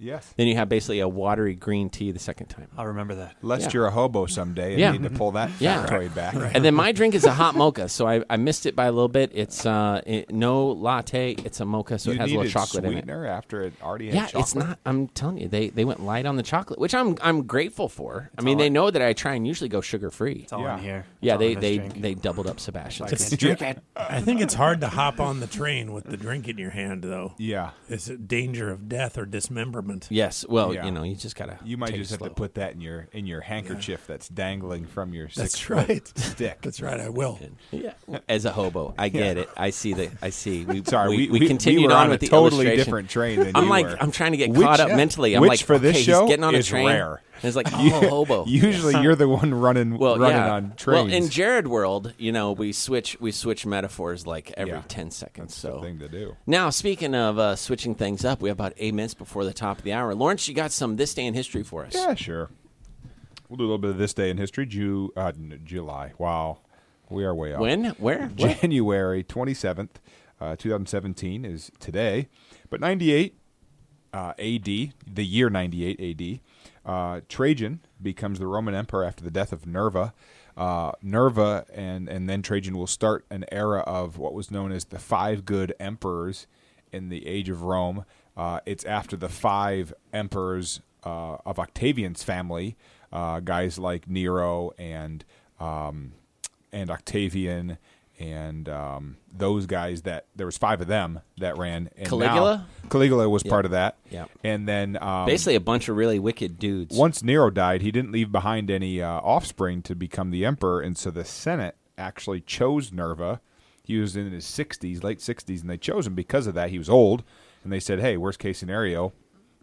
Yes. Then you have basically a watery green tea the second time. I'll remember that. Lest yeah. you're a hobo someday and yeah. need to pull that yeah. factory right. back. Right. And then my drink is a hot mocha, so I, I missed it by a little bit. It's uh, it, no latte. It's a mocha, so you it has a little chocolate in it. Sweetener after it already had yeah, chocolate? Yeah, it's not. I'm telling you, they, they went light on the chocolate, which I'm I'm grateful for. It's I mean, they on. know that I try and usually go sugar-free. It's all yeah. in here. It's yeah, they they, they doubled up Sebastian's. It's, drink it. I think it's hard to hop on the train with the drink in your hand, though. Yeah. It's a danger of death or dismemberment. Yes, well, yeah. you know, you just gotta. You might just have slow. to put that in your in your handkerchief yeah. that's dangling from your six that's right. stick. That's right. I will. Yeah. As a hobo, I get yeah. it. I see the. I see. We, Sorry, we, we, we continued we were on, on with a the totally illustration. different train. Than I'm you like, were. I'm trying to get which, caught up yeah. mentally. I'm which like, for okay, this show, he's getting on a train. Rare. And it's like, oh, hobo. Usually yeah. you're the one running well, running yeah. on trains. Well, in Jared world, you know, we switch we switch metaphors like every yeah. ten seconds. That's so the thing to do. Now, speaking of uh, switching things up, we have about eight minutes before the top of the hour. Lawrence, you got some This Day in History for us. Yeah, sure. We'll do a little bit of This Day in History. Ju- uh, July. Wow. We are way off. When? Where? January twenty-seventh, uh, two thousand seventeen is today. But ninety-eight uh, A D, the year ninety-eight A D, Uh, Trajan becomes the Roman emperor after the death of Nerva. Uh, Nerva and, and then Trajan will start an era of what was known as the five good emperors in the age of Rome. Uh, it's after the five emperors uh, of Octavian's family, uh, guys like Nero and um, and Octavian and um, those guys that there was five of them that ran. And Caligula? Now, Caligula was yep. part of that. Yeah. And then... Um, basically a bunch of really wicked dudes. Once Nero died, he didn't leave behind any uh, offspring to become the emperor, and so the Senate actually chose Nerva. He was in his sixties, late sixties, and they chose him because of that. He was old, and they said, hey, worst case scenario,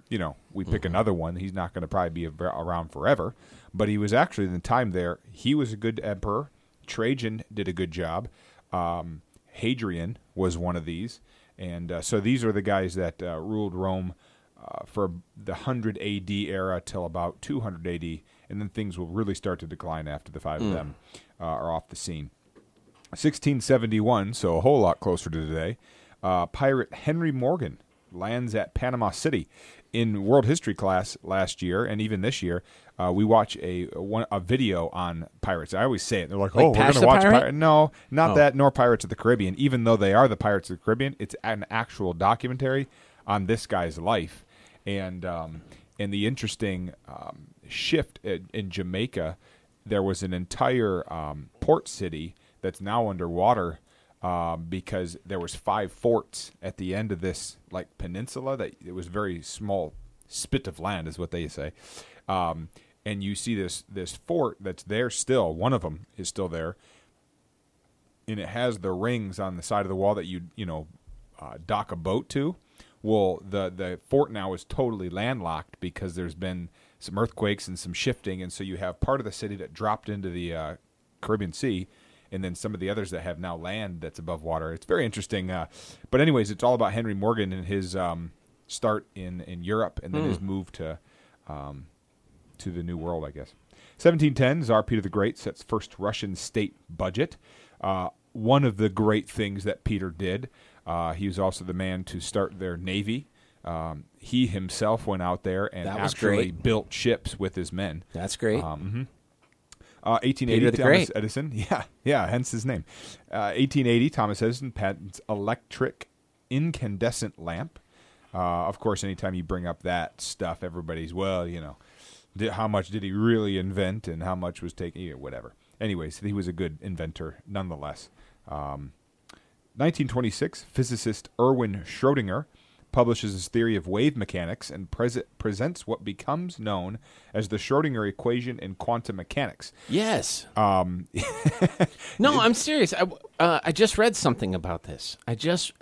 you know, we pick mm-hmm. another one. He's not going to probably be around forever. But he was actually, in the time there, he was a good emperor. Trajan did a good job. Um, Hadrian was one of these, and uh, so these are the guys that uh, ruled Rome uh, for the one hundred A D era till about two hundred A D, and then things will really start to decline after the five mm. of them uh, are off the scene. sixteen seventy-one, so a whole lot closer to today, uh, pirate Henry Morgan lands at Panama City. In world history class last year, and even this year, uh, we watch a, a one a video on pirates. I always say it. They're like, like oh, we're going to watch pirate? Pirate. No, not oh. that, nor Pirates of the Caribbean. Even though they are the Pirates of the Caribbean, it's an actual documentary on this guy's life. And um, and the interesting um, shift in, in Jamaica, there was an entire um, port city that's now underwater um, because there was five forts at the end of this like peninsula that it was very small spit of land is what they say. Um, and you see this this fort that's there still. One of them is still there, and it has the rings on the side of the wall that you you know uh, dock a boat to. Well, the the fort now is totally landlocked because there's been some earthquakes and some shifting, and so you have part of the city that dropped into the uh, Caribbean Sea, and then some of the others that have now land that's above water. It's very interesting. Uh, but anyways, it's all about Henry Morgan and his um, start in, in Europe, and then mm. his move to um, to the New World, I guess. seventeen ten, Tsar Peter the Great sets first Russian state budget. Uh, one of the great things that Peter did, uh, he was also the man to start their navy. Um, he himself went out there and actually great. built ships with his men. That's great. Um, mm-hmm. uh, eighteen eighty, Thomas great. Edison. Yeah, yeah, hence his name. Uh, eighteen eighty, Thomas Edison patents electric incandescent lamp. Uh, of course, anytime you bring up that stuff, everybody's, well, you know, did, how much did he really invent and how much was taken, you know, whatever. Anyways, he was a good inventor nonetheless. Um, nineteen twenty-six, physicist Erwin Schrödinger publishes his theory of wave mechanics and pres- presents what becomes known as the Schrödinger equation in quantum mechanics. Yes. Um, no, I'm serious. I, uh, I just read something about this. I just...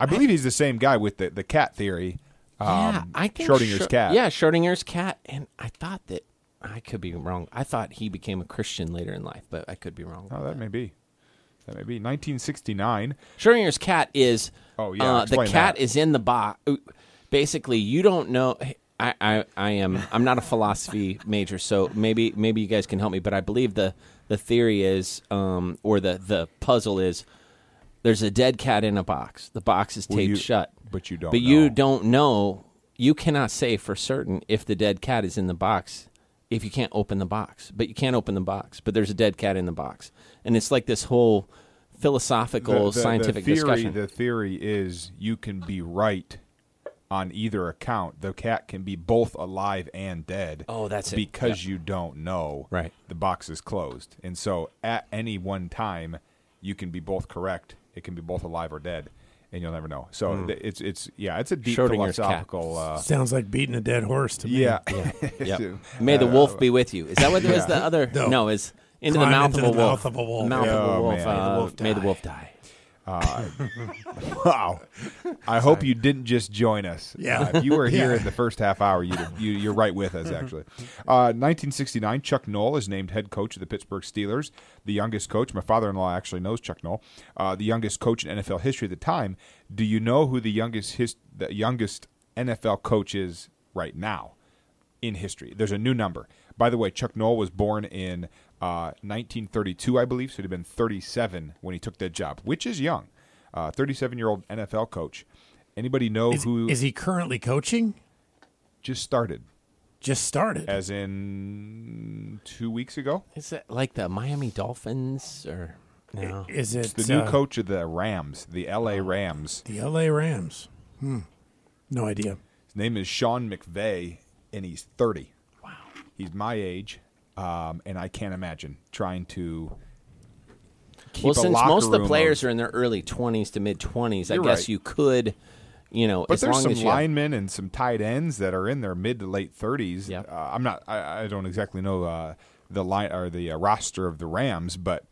I believe I, he's the same guy with the, the cat theory. Um, yeah, I think... Schrödinger's Sh- cat. Yeah, Schrödinger's cat. And I thought that... I could be wrong. I thought he became a Christian later in life, but I could be wrong. Oh, that, that may be. That may be. nineteen sixty-nine. Schrödinger's cat is... Oh, yeah. Uh, the cat that. is in the box. Basically, you don't know... I, I, I am... I'm not a philosophy major, so maybe maybe you guys can help me, but I believe the, the theory is, um, or the, the puzzle is, there's a dead cat in a box. The box is taped well, you, shut. But you don't But know. you don't know... You cannot say for certain if the dead cat is in the box... if you can't open the box. But you can't open the box. But there's a dead cat in the box. And it's like this whole philosophical, the, the, scientific the theory, discussion. The theory is you can be right on either account. The cat can be both alive and dead. Oh, that's it. Because yep. you don't know. Right. The box is closed. And so at any one time, you can be both correct. It can be both alive or dead. And you'll never know. So mm. it's it's yeah, it's a deep philosophical. Uh, Sounds like beating a dead horse to me. Yeah. yeah. yep. May the wolf be with you. Is that what there yeah. was the other? No, no is into Climb the mouth, into of, a the wolf. mouth of a wolf. Mouth yeah. of a wolf. Oh, uh, the wolf may the wolf die. Uh, wow! I Sorry. hope you didn't just join us. Yeah, uh, if you were here yeah. in the first half hour, you'd, you you're right with us actually. Uh, nineteen sixty-nine, Chuck Noll is named head coach of the Pittsburgh Steelers, the youngest coach. My father-in-law actually knows Chuck Noll, uh, the youngest coach in N F L history at the time. Do you know who the youngest his, the youngest N F L coach is right now in history? There's a new number. By the way, Chuck Noll was born in. Uh, nineteen thirty-two, I believe, so he'd have been thirty-seven when he took that job, which is young. Uh, thirty-seven-year-old N F L coach. Anybody know is, who... Is he currently coaching? Just started. Just started? As in two weeks ago. Is it like the Miami Dolphins or... No. Is it... It's the new uh, coach of the Rams, the L A Rams. The L A Rams. Hmm. No idea. His name is Sean McVay, and he's thirty. Wow. He's my age. Um, and I can't imagine trying to keep well, a since locker most of the players of, are in their early twenties to mid twenties, I guess right. you could, you know, but as there's long some as you linemen have... and some tight ends that are in their mid to late thirties. Yep. Uh, I'm not, I, I don't exactly know uh, the line or the uh, roster of the Rams, but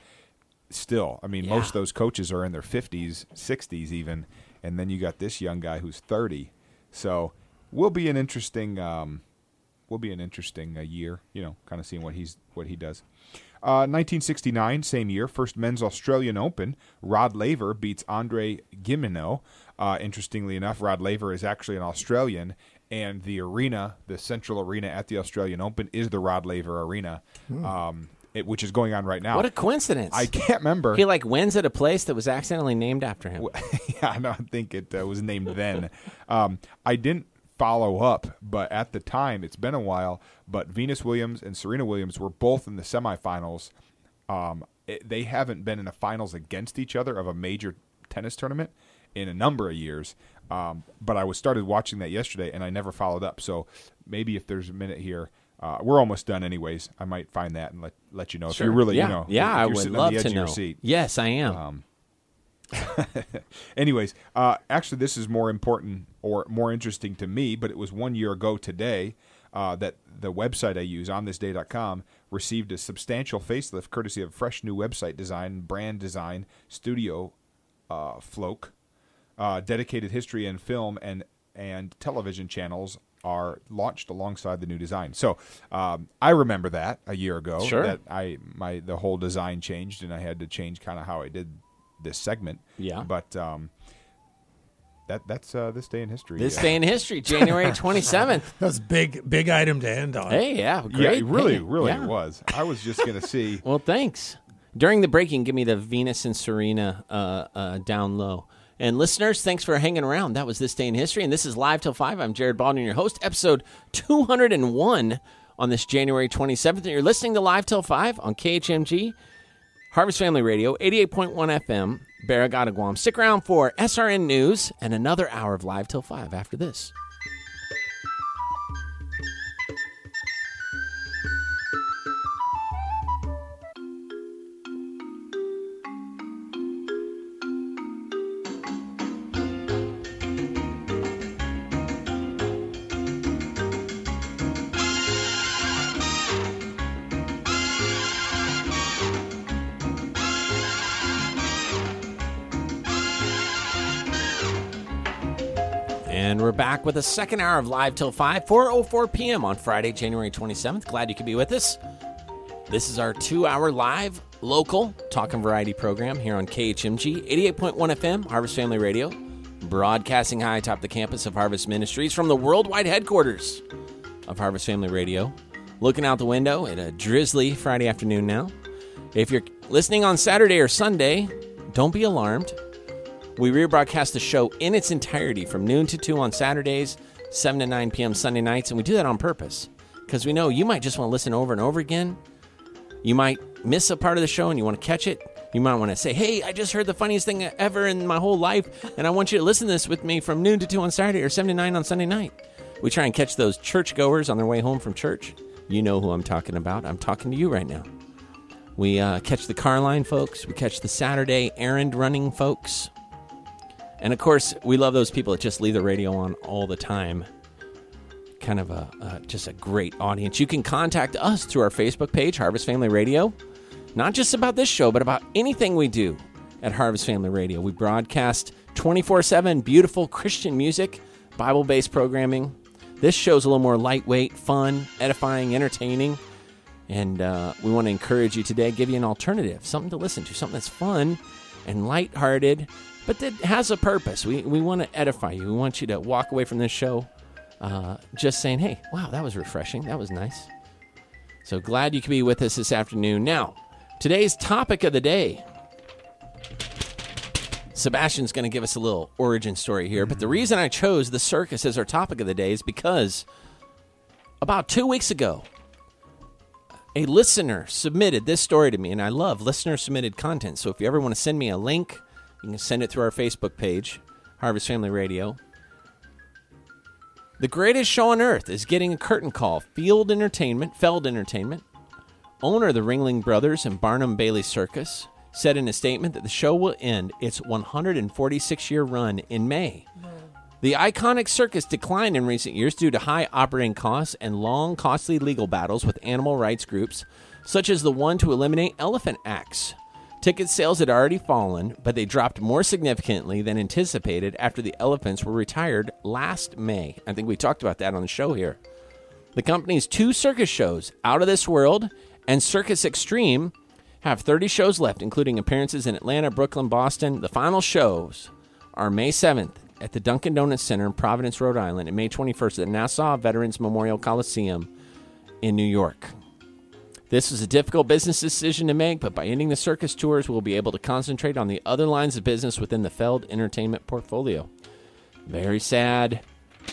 still, I mean, yeah. most of those coaches are in their fifties, sixties, even, and then you got this young guy who's thirty. So, will be an interesting. Um, Will be an interesting uh, year, you know, kind of seeing what he's what he does. Uh, nineteen sixty-nine, same year, first men's Australian Open. Rod Laver beats Andre Gimeno. Uh, interestingly enough, Rod Laver is actually an Australian, and the arena, the central arena at the Australian Open, is the Rod Laver Arena, mm. um, it, which is going on right now. What a coincidence! I can't remember. He like wins at a place that was accidentally named after him. yeah, no, I think it uh, was named then. um, I didn't. follow up, but at the time, it's been a while, but Venus Williams and Serena Williams were both in the semifinals. Um, it, they haven't been in the finals against each other of a major tennis tournament in a number of years. Um, but I was started watching that yesterday, and I never followed up. So maybe if there's a minute here, uh, we're almost done anyways. I might find that and let let you know. Sure. If you're really, yeah. you know, yeah, I would love to know. Seat. Yes, I am. Um, anyways, uh, actually, this is more important or more interesting to me, but it was one year ago today uh, that the website I use, on this day dot com, received a substantial facelift courtesy of fresh new website design, brand design, studio uh, folk. Uh, dedicated history and film and, and television channels are launched alongside the new design. So um, I remember that a year ago. Sure. That I my the whole design changed, and I had to change kind of how I did this segment. Yeah. But um, that that's uh, this day in history. This yeah. day in history, January twenty-seventh. That was a big, big item to end on. Hey, yeah. Great. Yeah, it really, really yeah. was. I was just going to see. Well, thanks. During the break, you can give me the Venus and Serena uh, uh, down low. And listeners, thanks for hanging around. That was This Day in History, and this is Live Till five. I'm Jared Baldwin, your host, episode two oh one on this January twenty-seventh. And you're listening to Live Till five on K H M G, Harvest Family Radio, eighty-eight point one F M, Barrigada, Guam. Stick around for S R N News and another hour of Live Till five after this. And we're back with a second hour of Live Till five, four oh four p.m. on Friday, January twenty-seventh. Glad you could be with us. This is our two-hour live, local, talk and variety program here on K H M G, eighty-eight point one F M, Harvest Family Radio, broadcasting high atop the campus of Harvest Ministries from the worldwide headquarters of Harvest Family Radio. Looking out the window at a drizzly Friday afternoon now. If you're listening on Saturday or Sunday, don't be alarmed. We rebroadcast the show in its entirety from noon to two on Saturdays, seven to nine p.m. Sunday nights, and we do that on purpose because we know you might just want to listen over and over again. You might miss a part of the show and you want to catch it. You might want to say, hey, I just heard the funniest thing ever in my whole life, and I want you to listen to this with me from noon to two on Saturday or seven to nine on Sunday night. We try and catch those churchgoers on their way home from church. You know who I'm talking about. I'm talking to you right now. We uh, catch the car line folks. We catch the Saturday errand running folks. And, of course, we love those people that just leave the radio on all the time. Kind of a uh, just a great audience. You can contact us through our Facebook page, Harvest Family Radio. Not just about this show, but about anything we do at Harvest Family Radio. We broadcast twenty-four seven beautiful Christian music, Bible-based programming. This show's a little more lightweight, fun, edifying, entertaining. And uh, we want to encourage you today, give you an alternative, something to listen to, something that's fun and lighthearted. But that has a purpose. We we want to edify you. We want you to walk away from this show uh, just saying, hey, wow, that was refreshing. That was nice. So glad you could be with us this afternoon. Now, today's topic of the day. Sebastian's going to give us a little origin story here. But the reason I chose the circus as our topic of the day is because about two weeks ago, a listener submitted this story to me. And I love listener-submitted content. So if you ever want to send me a link, you can send it through our Facebook page, Harvest Family Radio. The greatest show on earth is getting a curtain call. Field Entertainment, Feld Entertainment, owner of the Ringling Brothers and Barnum Bailey Circus, said in a statement that the show will end its one hundred forty-six year run in May. Mm. The iconic circus declined in recent years due to high operating costs and long, costly legal battles with animal rights groups, such as the one to eliminate elephant acts. Ticket sales had already fallen, but they dropped more significantly than anticipated after the elephants were retired last May. I think we talked about that on the show here. The company's two circus shows, Out of This World and Circus Extreme, have thirty shows left, including appearances in Atlanta, Brooklyn, Boston. The final shows are May seventh at the Dunkin' Donuts Center in Providence, Rhode Island, and May twenty-first at the Nassau Veterans Memorial Coliseum in New York. This was a difficult business decision to make, but by ending the circus tours, we'll be able to concentrate on the other lines of business within the Feld Entertainment portfolio. Very sad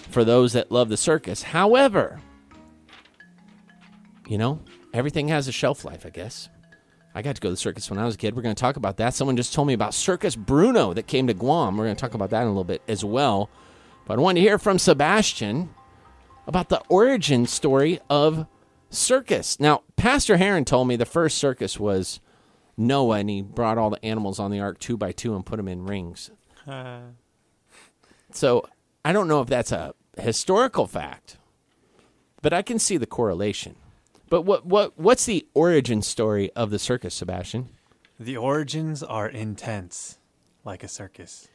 for those that love the circus. However, you know, everything has a shelf life, I guess. I got to go to the circus when I was a kid. We're going to talk about that. Someone just told me about Circus Bruno that came to Guam. We're going to talk about that in a little bit as well. But I wanted to hear from Sebastian about the origin story of circus. Now, Pastor Heron told me the first circus was Noah, and he brought all the animals on the ark two by two and put them in rings. Uh. So I don't know if that's a historical fact, but I can see the correlation. But what what what's the origin story of the circus, Sebastian? The origins are intense, like a circus.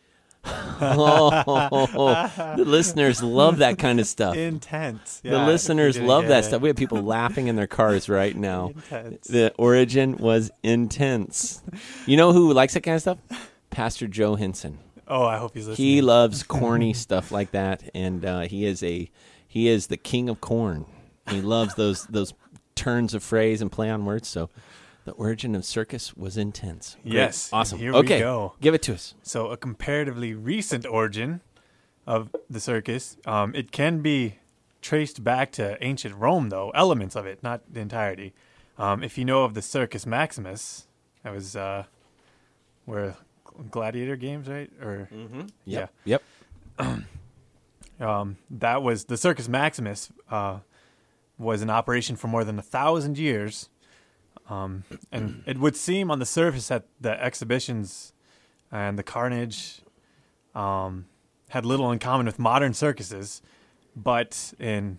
Oh, the listeners love that kind of stuff. Intense. Yeah, the listeners love that it. stuff. We have people laughing in their cars right now. Intense. The origin was intense. You know who likes that kind of stuff? Pastor Joe Henson. Oh, I hope he's listening. He loves corny stuff like that, and uh, he is a he is the king of corn. He loves those those. turns of phrase and play on words. So the origin of circus was intense. Great. Yes. Awesome. Here okay. we go. Give it to us. So a comparatively recent origin of the circus. Um, it can be traced back to ancient Rome, though. Elements of it, not the entirety. Um, if you know of the Circus Maximus, that was uh, where gladiator games, right? Or mm-hmm. yep. Yeah. Yep. um, that was the Circus Maximus. Uh, was in operation for more than a thousand years. Um, and it would seem on the surface that the exhibitions and the carnage um, had little in common with modern circuses, but in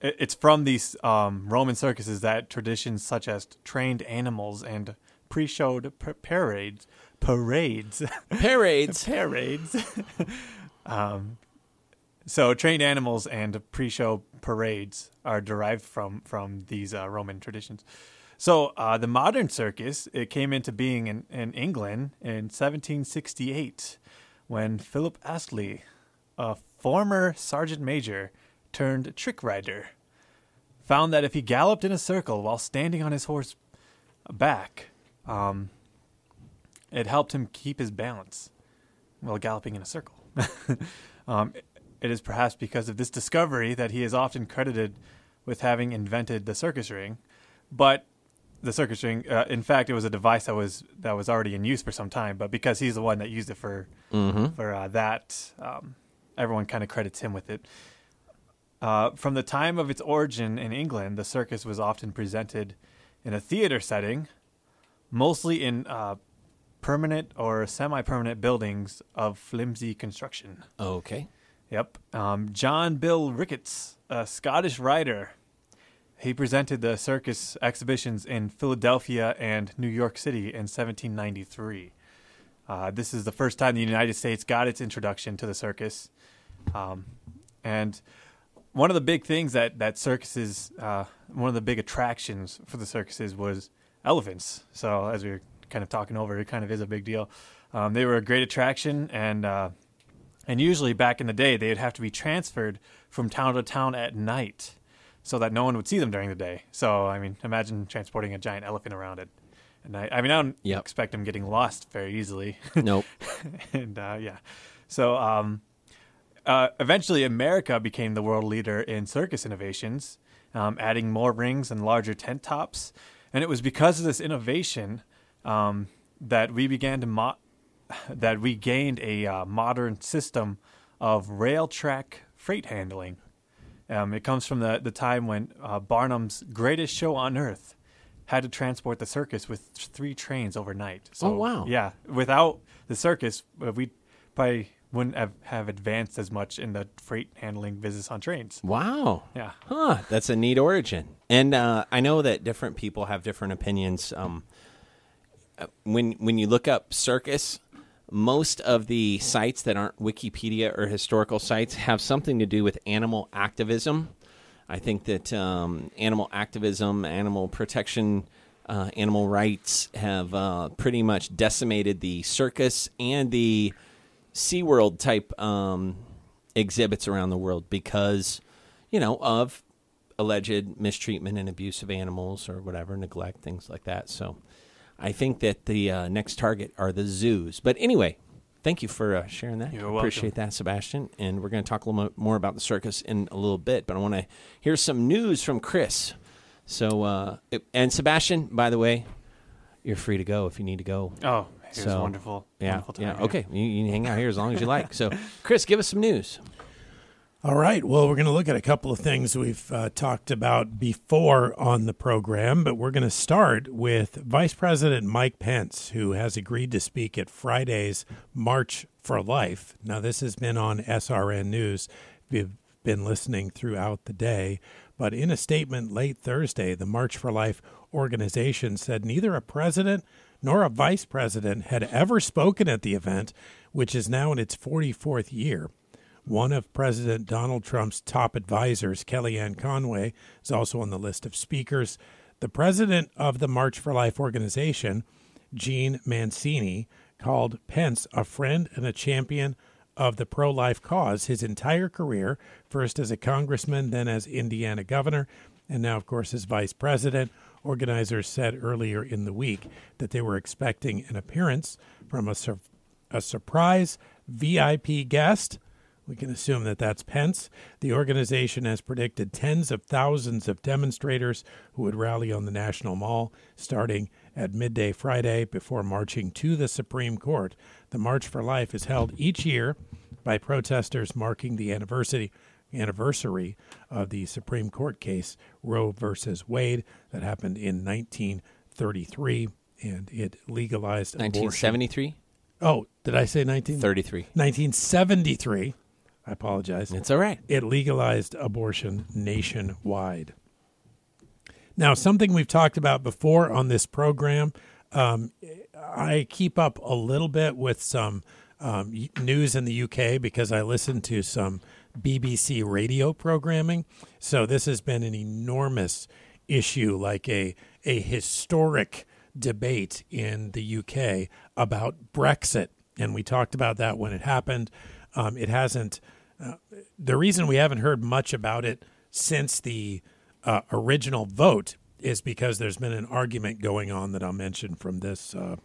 it, it's from these um, Roman circuses that traditions such as trained animals and pre-showed par- parades, parades, parades, parades, um, So trained animals and pre-show parades are derived from from these uh, Roman traditions. So uh, the modern circus, it came into being in, in England in seventeen sixty-eight when Philip Astley, a former sergeant major turned trick rider, found that if he galloped in a circle while standing on his horse's back, um, it helped him keep his balance while galloping in a circle. um It is perhaps because of this discovery that he is often credited with having invented the circus ring. But the circus ring, uh, in fact, it was a device that was that was already in use for some time. But because he's the one that used it for mm-hmm. for uh, that, um, everyone kind of credits him with it. Uh, from the time of its origin in England, the circus was often presented in a theater setting, mostly in uh, permanent or semi-permanent buildings of flimsy construction. Okay. Yep. Um, John Bill Ricketts, a Scottish writer, he presented the circus exhibitions in Philadelphia and New York City in seventeen ninety-three. Uh, this is the first time the United States got its introduction to the circus. Um, and one of the big things that, that circuses, uh, one of the big attractions for the circuses was elephants. So as we were kind of talking over, it kind of is a big deal. Um, they were a great attraction and... Uh, And usually back in the day, they'd have to be transferred from town to town at night so that no one would see them during the day. So, I mean, imagine transporting a giant elephant around it at night. I mean, I don't yep. expect them getting lost very easily. Nope. and, uh, yeah. So, um, uh, eventually, America became the world leader in circus innovations, um, adding more rings and larger tent tops. And it was because of this innovation um, that we began to... Mo- that we gained a uh, modern system of rail track freight handling. Um, it comes from the, the time when uh, Barnum's greatest show on earth had to transport the circus with th- three trains overnight. So, oh, wow. Yeah. Without the circus, uh, we probably wouldn't have, have advanced as much in the freight handling business on trains. Wow. Yeah. Huh. That's a neat origin. And uh, I know that different people have different opinions. Um, when when you look up circus... Most of the sites that aren't Wikipedia or historical sites have something to do with animal activism. I think that um, animal activism, animal protection, uh, animal rights have uh, pretty much decimated the circus and the SeaWorld type um, exhibits around the world because, you know, of alleged mistreatment and abuse of animals or whatever, neglect, things like that. So... I think that the uh, next target are the zoos. But anyway, thank you for uh, sharing that. You're welcome. Appreciate that, Sebastian. And we're going to talk a little more about the circus in a little bit. But I want to hear some news from Chris. So, uh, it, and Sebastian, by the way, you're free to go if you need to go. Oh, here's so, wonderful. Yeah, wonderful time yeah. Okay, you, you can hang out here as long as you like. So, Chris, give us some news. All right. Well, we're going to look at a couple of things we've uh, talked about before on the program, but we're going to start with Vice President Mike Pence, who has agreed to speak at Friday's March for Life. Now, this has been on S R N News. We've been listening throughout the day. But in a statement late Thursday, the March for Life organization said neither a president nor a vice president had ever spoken at the event, which is now in its forty-fourth year. One of President Donald Trump's top advisors, Kellyanne Conway, is also on the list of speakers. The president of the March for Life organization, Gene Mancini, called Pence a friend and a champion of the pro-life cause his entire career, first as a congressman, then as Indiana governor, and now, of course, as vice president. Organizers said earlier in the week that they were expecting an appearance from a, sur- a surprise V I P guest. We can assume that that's Pence. The organization has predicted tens of thousands of demonstrators who would rally on the National Mall starting at midday Friday before marching to the Supreme Court. The March for Life is held each year by protesters marking the anniversary anniversary of the Supreme Court case Roe versus Wade that happened in nineteen thirty-three, and it legalized abortion. nineteen seventy-three? Oh, did I say nineteen thirty-three? nineteen seventy-three. I apologize. It's all right. It legalized abortion nationwide. Now, something we've talked about before on this program, um, I keep up a little bit with some um, news in the U K because I listen to some B B C radio programming. So this has been an enormous issue, like a, a historic debate in the U K about Brexit. And we talked about that when it happened. Um, it hasn't... Uh, the reason we haven't heard much about it since the uh, original vote is because there's been an argument going on that I'll mention from this uh,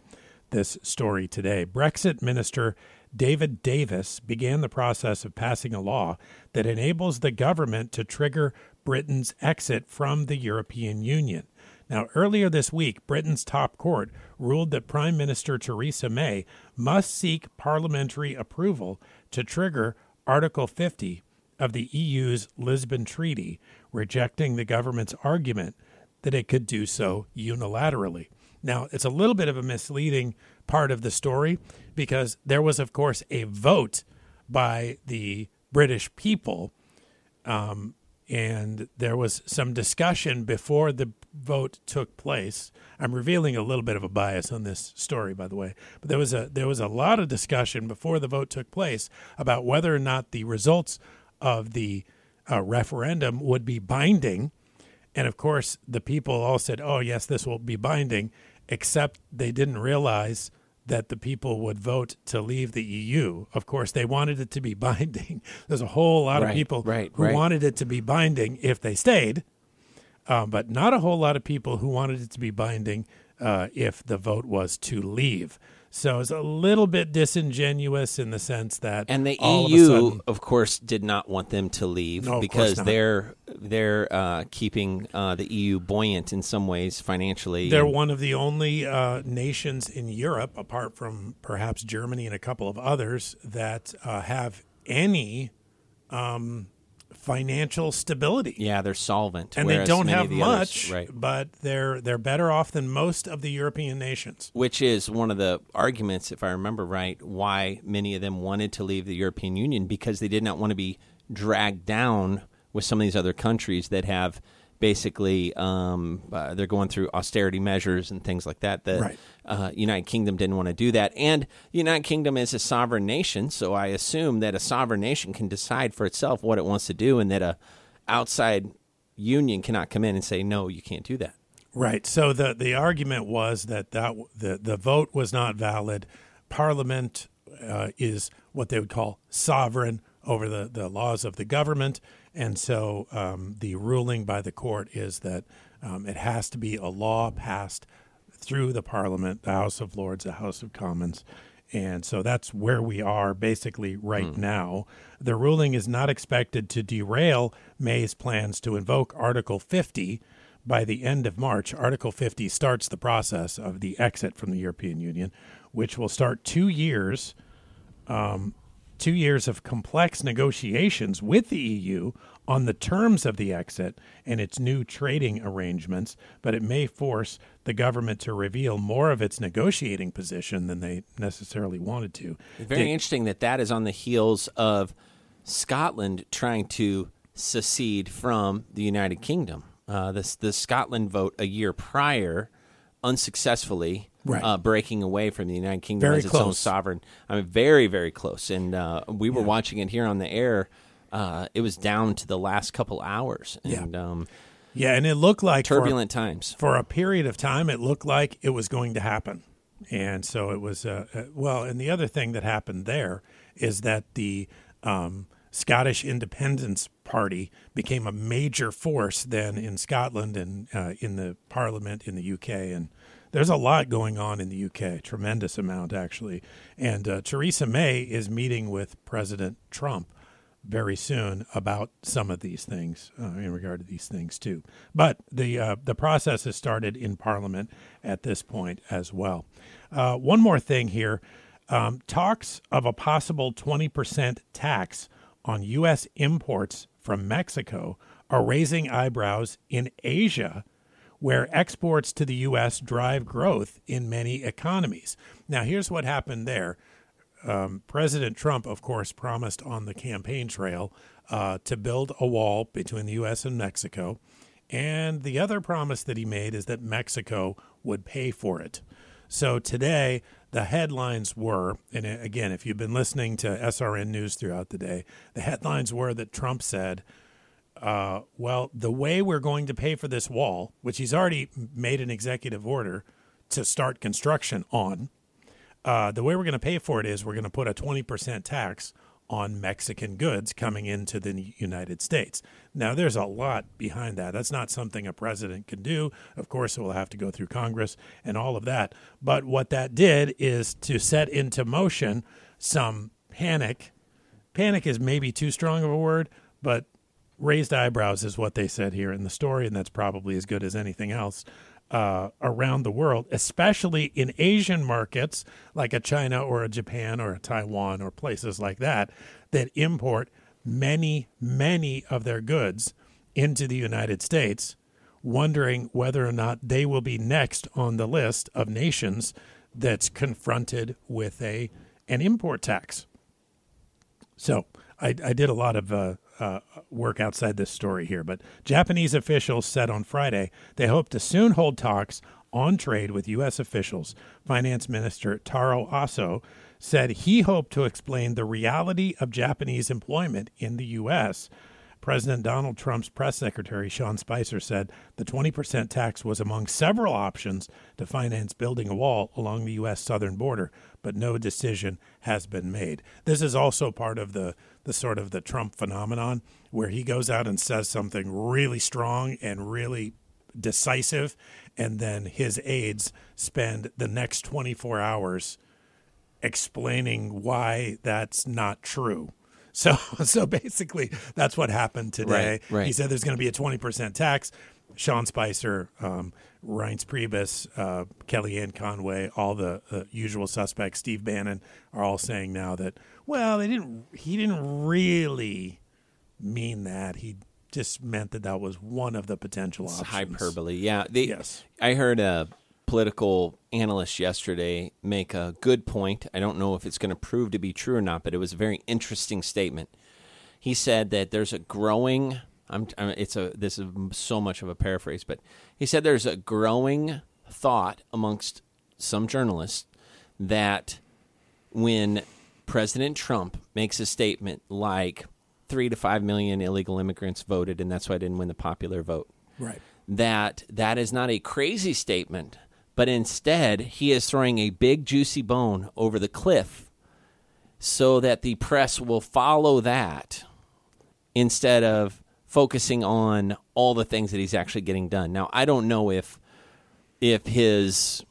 this story today. Brexit Minister David Davis began the process of passing a law that enables the government to trigger Britain's exit from the European Union. Now, earlier this week, Britain's top court ruled that Prime Minister Theresa May must seek parliamentary approval to trigger Article fifty of the E U's Lisbon Treaty, rejecting the government's argument that it could do so unilaterally. Now, it's a little bit of a misleading part of the story because there was, of course, a vote by the British people, um, and there was some discussion before the vote took place. I'm revealing a little bit of a bias on this story, by the way, but there was a there was a lot of discussion before the vote took place about whether or not the results of the uh, referendum would be binding. And of course, the people all said, oh, yes, this will be binding, except they didn't realize that the people would vote to leave the E U. Of course, they wanted it to be binding. There's a whole lot right, of people right, who right. wanted it to be binding if they stayed, um, but not a whole lot of people who wanted it to be binding uh, if the vote was to leave. So it's a little bit disingenuous in the sense that and the all E U, of, a sudden, of course, did not want them to leave no, because they're they're uh, keeping uh, the E U buoyant in some ways financially. They're and, one of the only uh, nations in Europe, apart from perhaps Germany and a couple of others, that uh, have any um, financial stability. Yeah, they're solvent, and they don't have the much, others, right. but they're they're better off than most of the European nations. Which is one of the arguments, if I remember right, why many of them wanted to leave the European Union, because they did not want to be dragged down with some of these other countries that have basically um, uh, they're going through austerity measures and things like that. The right. uh, United Kingdom didn't want to do that, and the United Kingdom is a sovereign nation, so I assume that a sovereign nation can decide for itself what it wants to do, and that a outside union cannot come in and say, no, you can't do that. Right. So the the argument was that, that the, the vote was not valid. Parliament uh, is what they would call sovereign over the, the laws of the government. And so um, the ruling by the court is that um, it has to be a law passed through the Parliament, the House of Lords, the House of Commons. And so that's where we are basically right mm. now. The ruling is not expected to derail May's plans to invoke Article fifty, By the end of March, Article fifty starts the process of the exit from the European Union, which will start two years, um, two years of complex negotiations with the E U on the terms of the exit and its new trading arrangements, but it may force the government to reveal more of its negotiating position than they necessarily wanted to. Very they, interesting that that is on the heels of Scotland trying to secede from the United Kingdom. Uh, this the Scotland vote a year prior, unsuccessfully, right. uh, breaking away from the United Kingdom very as its close. own sovereign. I mean, very, very close. And uh, we were yeah. watching it here on the air. Uh, it was down to the last couple hours. And, yeah. Um, yeah, and it looked like turbulent for, times for a period of time. It looked like it was going to happen, and so it was. Uh, well, and the other thing that happened there is that the um, Scottish Independence Party became a major force then in Scotland and uh, in the Parliament in the U K. And there's a lot going on in the U K, a tremendous amount actually. And uh, Theresa May is meeting with President Trump very soon about some of these things uh, in regard to these things too. But the uh, the process has started in Parliament at this point as well. Uh, one more thing here. Um, talks of a possible twenty percent tax on U S imports from Mexico are raising eyebrows in Asia, where exports to the U S drive growth in many economies. Now, here's what happened there. Um, President Trump, of course, promised on the campaign trail uh, to build a wall between the U S and Mexico. And the other promise that he made is that Mexico would pay for it. So today, the headlines were, and again, if you've been listening to S R N News throughout the day, the headlines were that Trump said, uh, well, the way we're going to pay for this wall, which he's already made an executive order to start construction on, Uh, the way we're going to pay for it is we're going to put a twenty percent tax on Mexican goods coming into the United States. Now, there's a lot behind that. That's not something a president can do. Of course, it will have to go through Congress and all of that. But what that did is to set into motion some panic. Panic is maybe too strong of a word, but raised eyebrows is what they said here in the story, and that's probably as good as anything else. Uh, around the world, especially in Asian markets like a China or a Japan or a Taiwan or places like that, that import many, many of their goods into the United States, wondering whether or not they will be next on the list of nations that's confronted with a an import tax. So I, I did a lot of uh, Uh, work outside this story here, but Japanese officials said on Friday they hope to soon hold talks on trade with U S officials. Finance Minister Taro Aso said he hoped to explain the reality of Japanese employment in the U S. President Donald Trump's press secretary, Sean Spicer, said the twenty percent tax was among several options to finance building a wall along the U S southern border, but no decision has been made. This is also part of the, the sort of the Trump phenomenon where he goes out and says something really strong and really decisive, and then his aides spend the next twenty-four hours explaining why that's not true. So so basically, that's what happened today. Right, right. He said there's going to be a twenty percent tax. Sean Spicer, um, Reince Priebus, uh, Kellyanne Conway, all the uh, usual suspects, Steve Bannon, are all saying now that, well, they didn't. he didn't really mean that. He just meant that that was one of the potential it's options. Hyperbole, yeah. They, yes. I heard a political analyst yesterday make a good point. I don't know if it's going to prove to be true or not, but it was a very interesting statement. He said that there's a growing I'm, I'm it's a this is so much of a paraphrase, but he said there's a growing thought amongst some journalists that when President Trump makes a statement like three to five million illegal immigrants voted and that's why I didn't win the popular vote, right, that that is not a crazy statement. But instead, he is throwing a big, juicy bone over the cliff so that the press will follow that instead of focusing on all the things that he's actually getting done. Now, I don't know if if his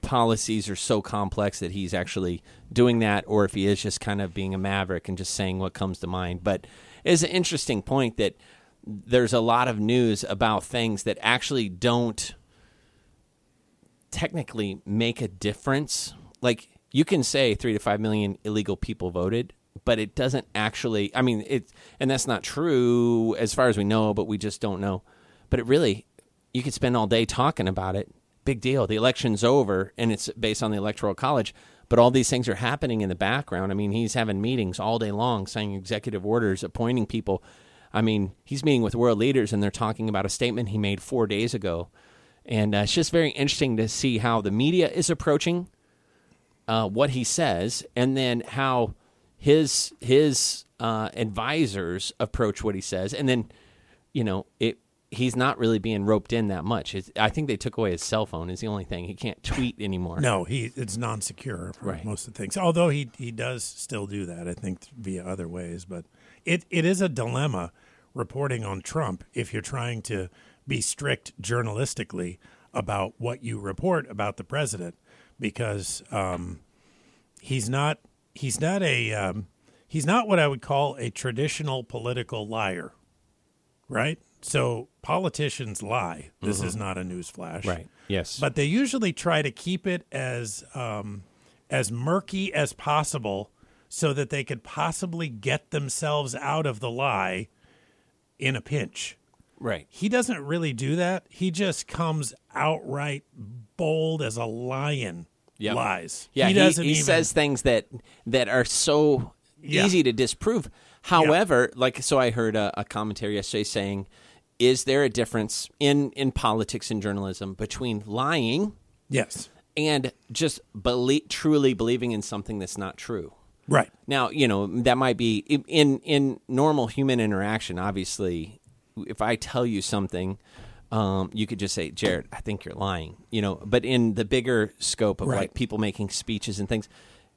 policies are so complex that he's actually doing that or if he is just kind of being a maverick and just saying what comes to mind. But it's an interesting point that there's a lot of news about things that actually don't technically make a difference. Like, you can say three to five million illegal people voted, but it doesn't actually, I mean, it, and that's not true as far as we know, but we just don't know. But it really, you could spend all day talking about it. Big deal. The election's over, and it's based on the Electoral College. But all these things are happening in the background. I mean, he's having meetings all day long, signing executive orders, appointing people. I mean, he's meeting with world leaders, and they're talking about a statement he made four days ago. And uh, it's just very interesting to see how the media is approaching uh, what he says, and then how his his uh, advisors approach what he says. And then, you know, it he's not really being roped in that much. It's, I think they took away his cell phone is the only thing. He can't tweet anymore. No, he it's non-secure for right. most of the things, although he, he does still do that, I think, via other ways. But it it is a dilemma reporting on Trump if you're trying to be strict journalistically about what you report about the president, because um, he's not he's not a um, he's not what I would call a traditional political liar, right? So politicians lie. This mm-hmm. is not a news flash, right? Yes, but they usually try to keep it as um, as murky as possible, so that they could possibly get themselves out of the lie in a pinch. Right. He doesn't really do that. He just comes outright bold as a lion. Yep. Lies. Yeah, he doesn't. He, he even... says things that that are so yeah. easy to disprove. However, yeah. like so, I heard a, a commentary yesterday saying, "Is there a difference in in politics and journalism between lying, yes, and just believe, truly believing in something that's not true?" Right. Now, you know, that might be in in normal human interaction, obviously. If I tell you something, um, you could just say, Jared, I think you're lying, you know, but in the bigger scope of right. like people making speeches and things,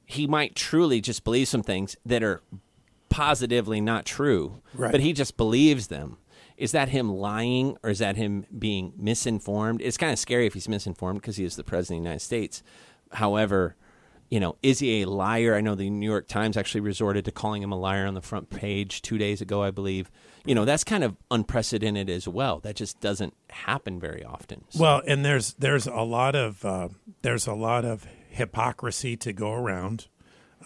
he might truly just believe some things that are positively not true, right. but he just believes them. Is that him lying, or is that him being misinformed? It's kind of scary if he's misinformed, because he is the president of the United States. However, you know, is he a liar? I know the New York Times actually resorted to calling him a liar on the front page two days ago, I believe. You know, that's kind of unprecedented as well. That just doesn't happen very often. So. Well, and there's there's a lot of uh, there's a lot of hypocrisy to go around.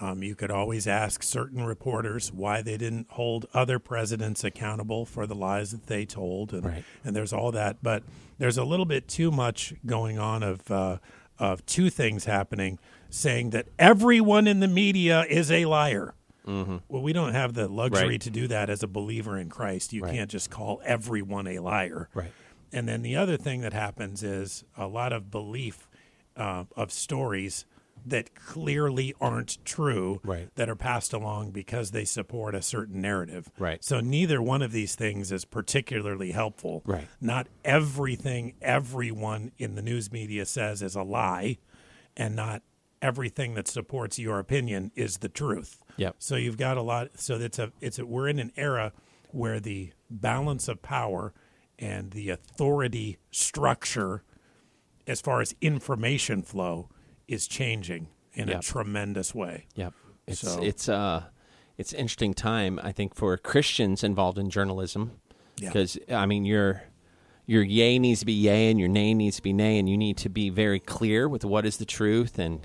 Um, you could always ask certain reporters why they didn't hold other presidents accountable for the lies that they told, and right. and there's all that. But there's a little bit too much going on of uh, of two things happening. Saying that everyone in the media is a liar. Mm-hmm. Well, we don't have the luxury right. to do that as a believer in Christ. You right. can't just call everyone a liar. Right. And then the other thing that happens is a lot of belief uh, of stories that clearly aren't true right. that are passed along because they support a certain narrative. Right. So neither one of these things is particularly helpful. Right. Not everything everyone in the news media says is a lie, and not everything that supports your opinion is the truth. Yep. So you've got a lot. So it's a, it's a, we're in an era where the balance of power and the authority structure, as far as information flow, is changing in yep. a tremendous way. Yep. It's so. it's uh it's an interesting time, I think, for Christians involved in journalism, because yeah. I mean you're. Your yay needs to be yay, and your nay needs to be nay, and you need to be very clear with what is the truth. And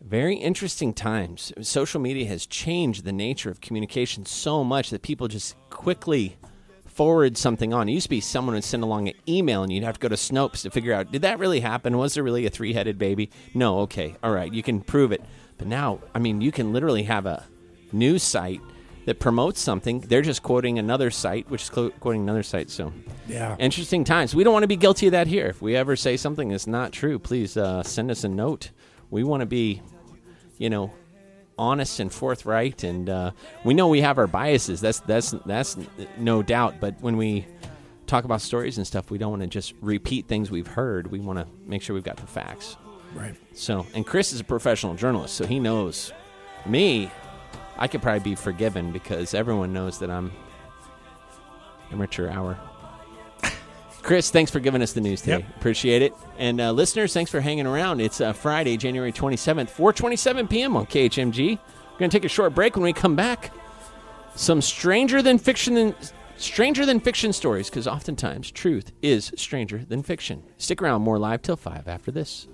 very interesting times. Social media has changed the nature of communication so much that people just quickly forward something on. It used to be someone would send along an email, and you'd have to go to Snopes to figure out, did that really happen? Was there really a three-headed baby? No, okay, all right, you can prove it. But now, I mean, you can literally have a news site that promotes something. They're just quoting another site, which is clo- quoting another site. So, yeah, interesting times. We don't want to be guilty of that here. If we ever say something that's not true, please uh, send us a note. We want to be, you know, honest and forthright. And uh, we know we have our biases. That's that's that's no doubt. But when we talk about stories and stuff, we don't want to just repeat things we've heard. We want to make sure we've got the facts. Right. So, and Chris is a professional journalist, so he knows me. I could probably be forgiven, because everyone knows that I'm amateur hour. Chris, thanks for giving us the news today. Yep. Appreciate it. And uh, listeners, thanks for hanging around. It's uh, Friday, January twenty-seventh, four twenty-seven p.m. on K H M G. We're going to take a short break. When we come back, some stranger than fiction than stranger than fiction stories, because oftentimes truth is stranger than fiction. Stick around, more Live Till five after this.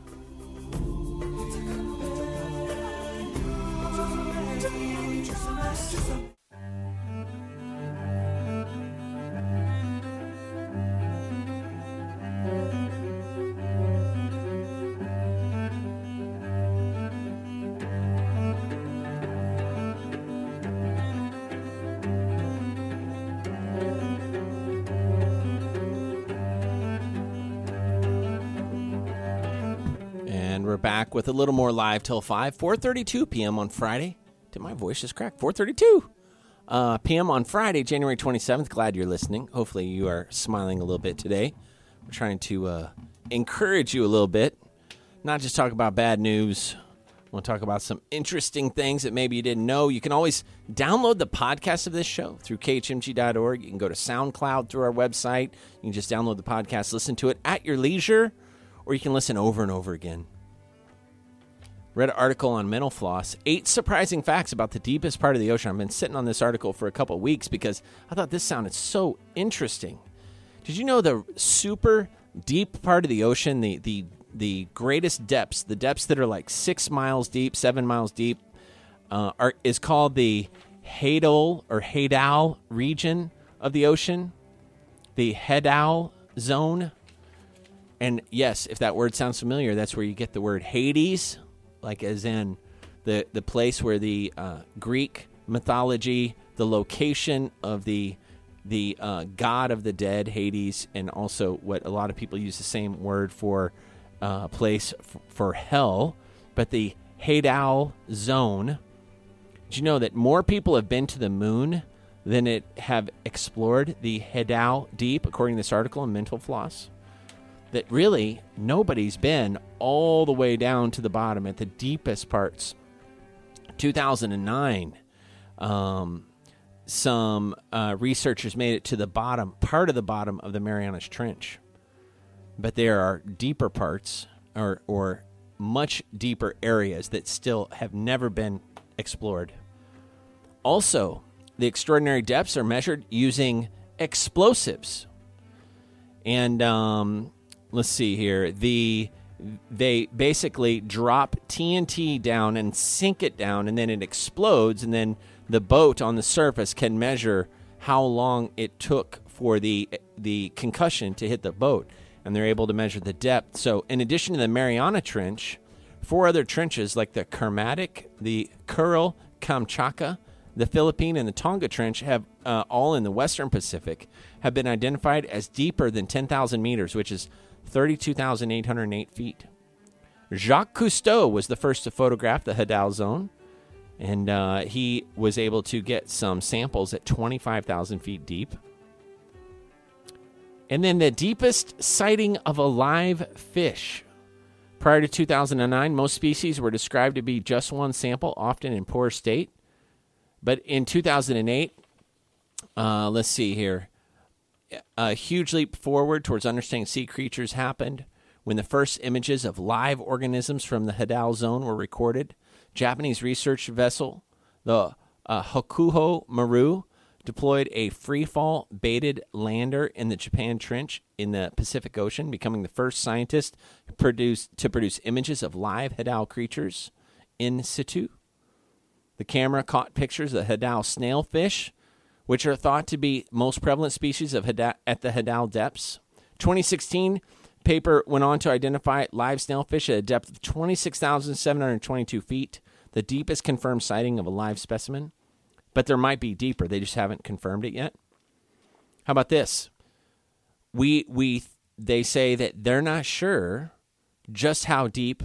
Back with a little more Live Till five, four thirty-two p.m. on Friday. Did my voice just crack? four thirty-two uh, p m on Friday, January twenty-seventh. Glad you're listening. Hopefully you are smiling a little bit today. We're trying to uh, encourage you a little bit, not just talk about bad news. We'll talk about some interesting things that maybe you didn't know. You can always download the podcast of this show through K H M G dot org. You can go to SoundCloud through our website. You can just download the podcast, listen to it at your leisure, or you can listen over and over again. Read an article on mental floss, eight surprising facts about the deepest part of the ocean. I've been sitting on this article for a couple of weeks because I thought this sounded so interesting. Did you know the super deep part of the ocean, the the the greatest depths, the depths that are like six miles deep, seven miles deep, uh, are is called the Hadal or Hadal region of the ocean, the Hadal zone. And yes, if that word sounds familiar, that's where you get the word Hades. Like as in the, the place where the uh, Greek mythology, the location of the the uh, god of the dead, Hades, and also what a lot of people use the same word for uh, place f- for hell, but the Hadal zone. Did you know that more people have been to the moon than it have explored the Hadal deep, according to this article in Mental Floss? That really nobody's been all the way down to the bottom at the deepest parts. two thousand nine, um, some uh, researchers made it to the bottom, part of the bottom of the Mariana Trench. But there are deeper parts or, or much deeper areas that still have never been explored. Also, the extraordinary depths are measured using explosives. And, um... let's see here. The they basically drop T N T down and sink it down, and then it explodes, and then the boat on the surface can measure how long it took for the the concussion to hit the boat, and they're able to measure the depth. So in addition to the Mariana Trench, four other trenches like the Kermadec, the Kuril, Kamchatka, the Philippine, and the Tonga Trench have uh, all in the Western Pacific have been identified as deeper than ten thousand meters, which is thirty-two thousand eight hundred eight feet. Jacques Cousteau was the first to photograph the Hadal zone, and uh, he was able to get some samples at twenty-five thousand feet deep. And then the deepest sighting of a live fish. Prior to two thousand nine, most species were described to be just one sample, often in poor state. But in two thousand eight, uh, let's see here, a huge leap forward towards understanding sea creatures happened when the first images of live organisms from the Hadal zone were recorded. Japanese research vessel, the uh, Hokuho Maru, deployed a free-fall baited lander in the Japan Trench in the Pacific Ocean, becoming the first scientist to produce, to produce images of live Hadal creatures in situ. The camera caught pictures of the Hadal snailfish, which are thought to be most prevalent species of Hadal, at the Hadal depths. twenty sixteen, paper went on to identify live snailfish at a depth of twenty-six thousand seven hundred twenty-two feet, the deepest confirmed sighting of a live specimen. But there might be deeper. They just haven't confirmed it yet. How about this? We we they say that they're not sure just how deep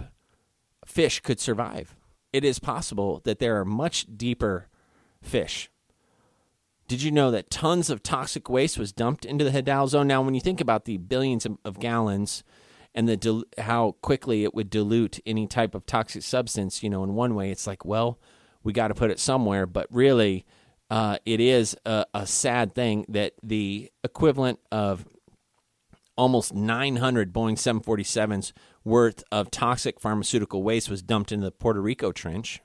fish could survive. It is possible that there are much deeper fish. Did you know that tons of toxic waste was dumped into the Hadal zone? Now, when you think about the billions of gallons and the dil- how quickly it would dilute any type of toxic substance, you know, in one way, it's like, well, we got to put it somewhere. But really, uh, it is a, a sad thing that the equivalent of almost nine hundred Boeing seven forty-sevens worth of toxic pharmaceutical waste was dumped into the Puerto Rico Trench.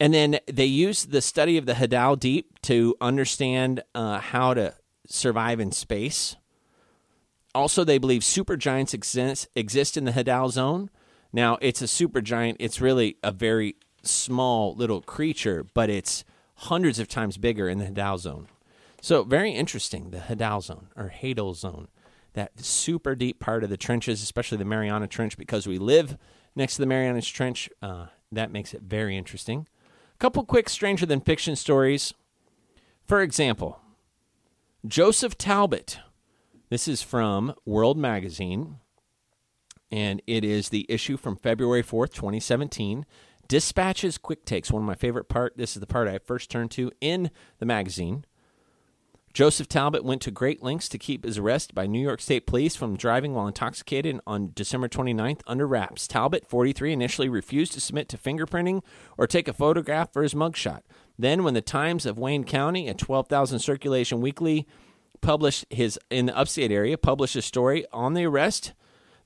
And then they used the study of the Hadal Deep to understand uh, how to survive in space. Also, they believe supergiants exist, exist in the Hadal zone. Now, it's a supergiant. It's really a very small little creature, but it's hundreds of times bigger in the Hadal zone. So, very interesting, the Hadal zone, or Hadal zone, that super deep part of the trenches, especially the Mariana Trench, because we live next to the Mariana Trench. Uh, that makes it very interesting. A couple quick stranger than fiction stories. For example, Joseph Talbot. This is from World Magazine, and it is the issue from February fourth, twenty seventeen. Dispatches Quick Takes, one of my favorite parts. This is the part I first turned to in the magazine. Joseph Talbot went to great lengths to keep his arrest by New York State police from driving while intoxicated on December twenty-ninth under wraps. Talbot, forty-three, initially refused to submit to fingerprinting or take a photograph for his mugshot. Then, when the Times of Wayne County, a twelve thousand circulation weekly, published his in the upstate area, published a story on the arrest,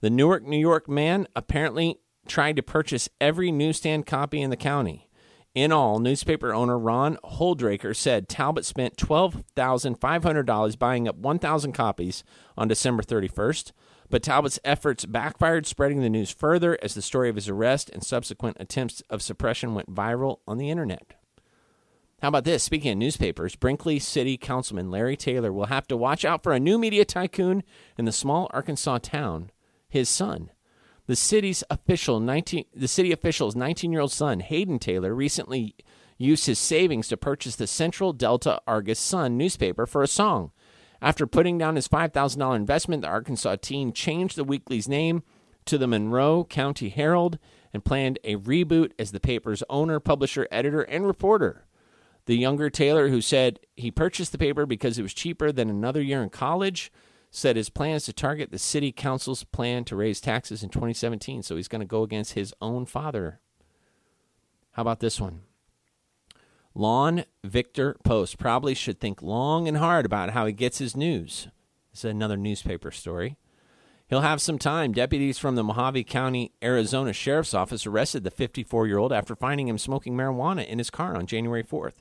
the Newark, New York man apparently tried to purchase every newsstand copy in the county. In all, newspaper owner Ron Holdraker said Talbot spent twelve thousand five hundred dollars buying up one thousand copies on December thirty-first, but Talbot's efforts backfired, spreading the news further as the story of his arrest and subsequent attempts of suppression went viral on the internet. How about this? Speaking of newspapers, Brinkley City Councilman Larry Taylor will have to watch out for a new media tycoon in the small Arkansas town, his son. The city's official nineteen the city official's nineteen-year-old son, Hayden Taylor, recently used his savings to purchase the Central Delta Argus-Sun newspaper for a song. After putting down his five thousand dollars investment, the Arkansas teen changed the weekly's name to the Monroe County Herald and planned a reboot as the paper's owner, publisher, editor, and reporter. The younger Taylor, who said he purchased the paper because it was cheaper than another year in college, said his plans to target the city council's plan to raise taxes in twenty seventeen, so he's going to go against his own father. How about this one? Lon Victor Post probably should think long and hard about how he gets his news. This is another newspaper story. He'll have some time. Deputies from the Mojave County, Arizona Sheriff's Office arrested the fifty-four-year-old after finding him smoking marijuana in his car on January fourth.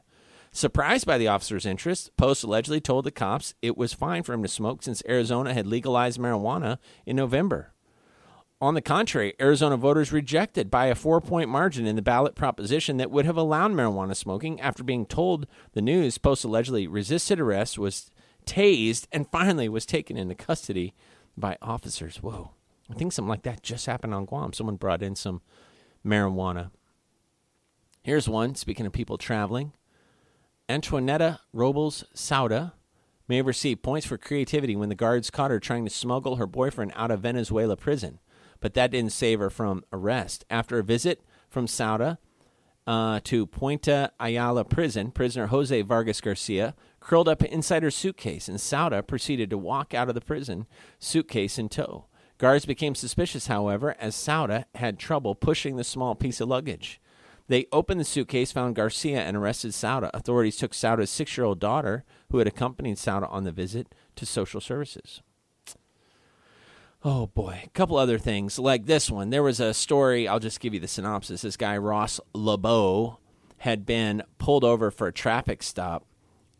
Surprised by the officer's interest, Post allegedly told the cops it was fine for him to smoke since Arizona had legalized marijuana in November. On the contrary, Arizona voters rejected by a four-point margin in the ballot proposition that would have allowed marijuana smoking. After being told the news, Post allegedly resisted arrest, was tased, and finally was taken into custody by officers. Whoa. I think something like that just happened on Guam. Someone brought in some marijuana. Here's one, speaking of people traveling. Antoinetta Robles Sauda may have received points for creativity when the guards caught her trying to smuggle her boyfriend out of Venezuela prison, but that didn't save her from arrest. After a visit from Sauda uh, to Puente Ayala prison, prisoner Jose Vargas Garcia curled up inside her suitcase, and Sauda proceeded to walk out of the prison, suitcase in tow. Guards became suspicious, however, as Sauda had trouble pushing the small piece of luggage. They opened the suitcase, found Garcia, and arrested Sauda. Authorities took Sauda's six-year-old daughter, who had accompanied Sauda on the visit, to social services. Oh, boy. A couple other things, like this one. There was a story. I'll just give you the synopsis. This guy, Ross LeBeau, had been pulled over for a traffic stop,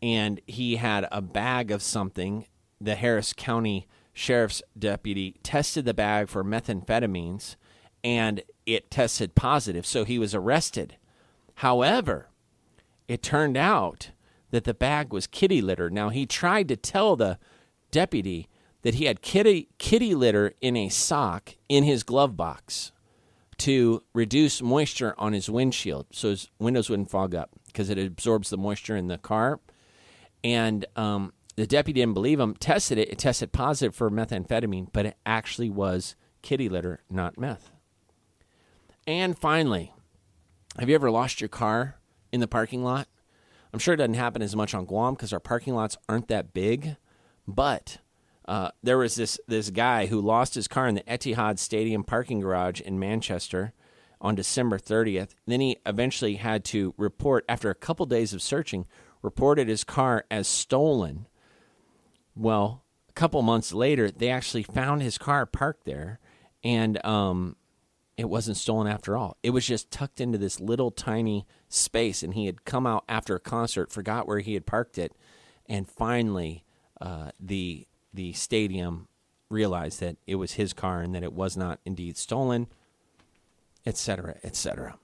and he had a bag of something. The Harris County Sheriff's deputy tested the bag for methamphetamines, and it tested positive, so he was arrested. However, it turned out that the bag was kitty litter. Now, he tried to tell the deputy that he had kitty, kitty litter in a sock in his glove box to reduce moisture on his windshield so his windows wouldn't fog up because it absorbs the moisture in the car. And um, the deputy didn't believe him, tested it. It tested positive for methamphetamine, but it actually was kitty litter, not meth. And finally, have you ever lost your car in the parking lot? I'm sure it doesn't happen as much on Guam because our parking lots aren't that big. But uh, there was this this guy who lost his car in the Etihad Stadium parking garage in Manchester on December thirtieth. Then he eventually had to report, after a couple days of searching, reported his car as stolen. Well, a couple months later, they actually found his car parked there, and um. it wasn't stolen after all. It was just tucked into this little tiny space, and he had come out after a concert, forgot where he had parked it, and finally uh, the the stadium realized that it was his car and that it was not indeed stolen, et cetera, et cetera.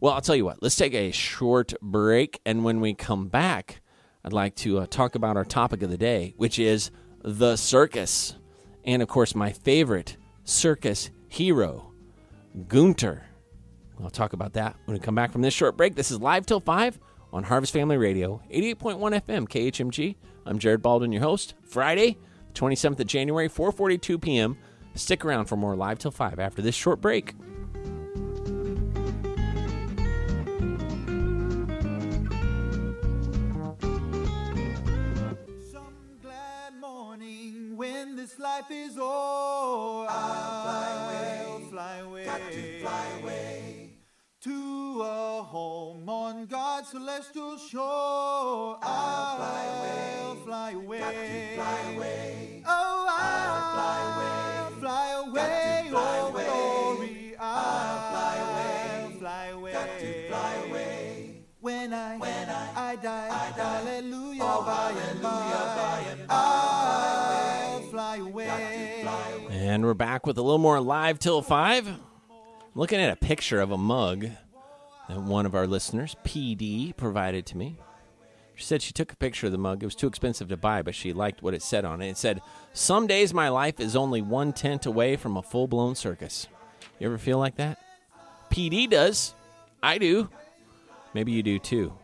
Well, I'll tell you what, let's take a short break, and when we come back, I'd like to uh, talk about our topic of the day, which is the circus, and of course my favorite circus hero, Gunther. I'll talk about that when we come back from this short break. This is Live Till five on Harvest Family Radio, eighty-eight point one F M, K H M G. I'm Jared Baldwin, your host. Friday, twenty-seventh of January, four forty-two p.m. Stick around for more Live Till five after this short break. Some glad morning when this life is o'er, I'll fly away, got to fly away, to a home on God's celestial shore. I'll, I'll fly away, I'll fly away, got to fly away, oh, I'll, I'll fly away, fly away, got to fly oh, away, glory, I'll, I'll fly away, fly away, got to fly away, when I, when I, I die, I die, hallelujah, oh, by and by, and by, I'll fly away, got to fly away. And we're back with a little more Live Till five. I'm looking at a picture of a mug that one of our listeners, P D, provided to me. She said she took a picture of the mug. It was too expensive to buy, but she liked what it said on it. It said, "Some days my life is only one tent away from a full-blown circus." You ever feel like that? P D does. I do. Maybe you do too.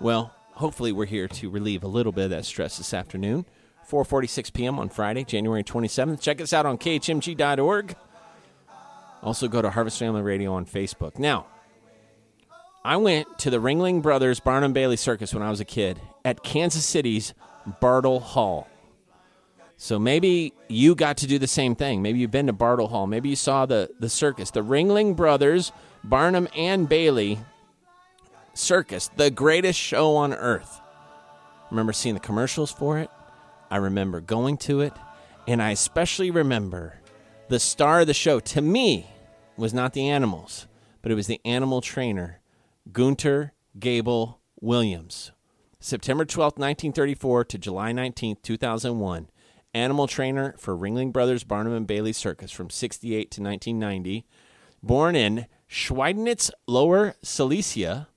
Well, hopefully we're here to relieve a little bit of that stress this afternoon. four forty-six p.m. on Friday, January twenty-seventh. Check us out on K H M G dot org. Also go to Harvest Family Radio on Facebook. Now, I went to the Ringling Brothers Barnum Bailey Circus when I was a kid at Kansas City's Bartle Hall. So maybe you got to do the same thing. Maybe you've been to Bartle Hall. Maybe you saw the, the circus. The Ringling Brothers Barnum and Bailey Circus, the greatest show on earth. Remember seeing the commercials for it? I remember going to it, and I especially remember the star of the show, to me, was not the animals, but it was the animal trainer, Gunther Gable Williams. September twelfth, nineteen thirty-four to July nineteenth, two thousand one, animal trainer for Ringling Brothers Barnum and Bailey Circus from sixty-eight to nineteen ninety, born in Schweidnitz, Lower Silesia,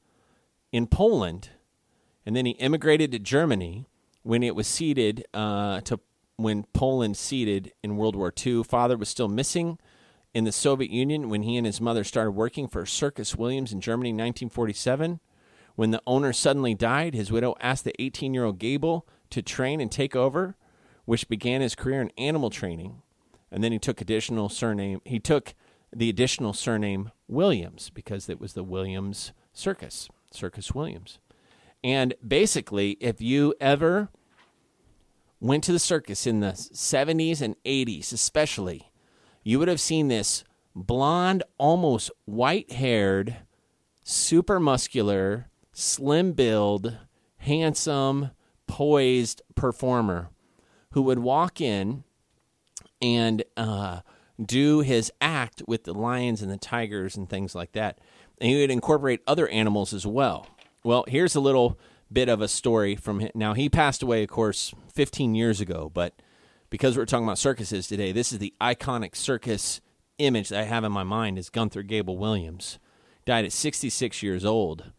in Poland, and then he immigrated to Germany, when it was ceded, uh, to when Poland ceded in World War Two. Father was still missing in the Soviet Union when he and his mother started working for Circus Williams in Germany in nineteen forty-seven. When the owner suddenly died, his widow asked the eighteen-year-old Gable to train and take over, which began his career in animal training. And then he took additional surname. He took the additional surname Williams because it was the Williams Circus, Circus Williams. And basically, if you ever went to the circus in the seventies and eighties especially, you would have seen this blonde, almost white-haired, super muscular, slim-build, handsome, poised performer who would walk in and uh, do his act with the lions and the tigers and things like that. And he would incorporate other animals as well. Well, here's a little bit of a story from him. Now, he passed away, of course, fifteen years ago, but because we're talking about circuses today, this is the iconic circus image that I have in my mind is Gunther Gable Williams. Died at sixty-six years old.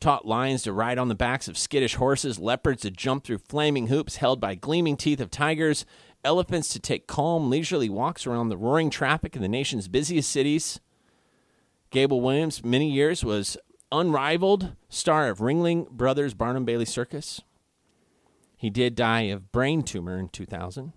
Taught lions to ride on the backs of skittish horses, leopards to jump through flaming hoops held by gleaming teeth of tigers, elephants to take calm, leisurely walks around the roaring traffic in the nation's busiest cities. Gable Williams, many years, was unrivaled star of Ringling Brothers Barnum Bailey Circus. He did die of brain tumor in two thousand.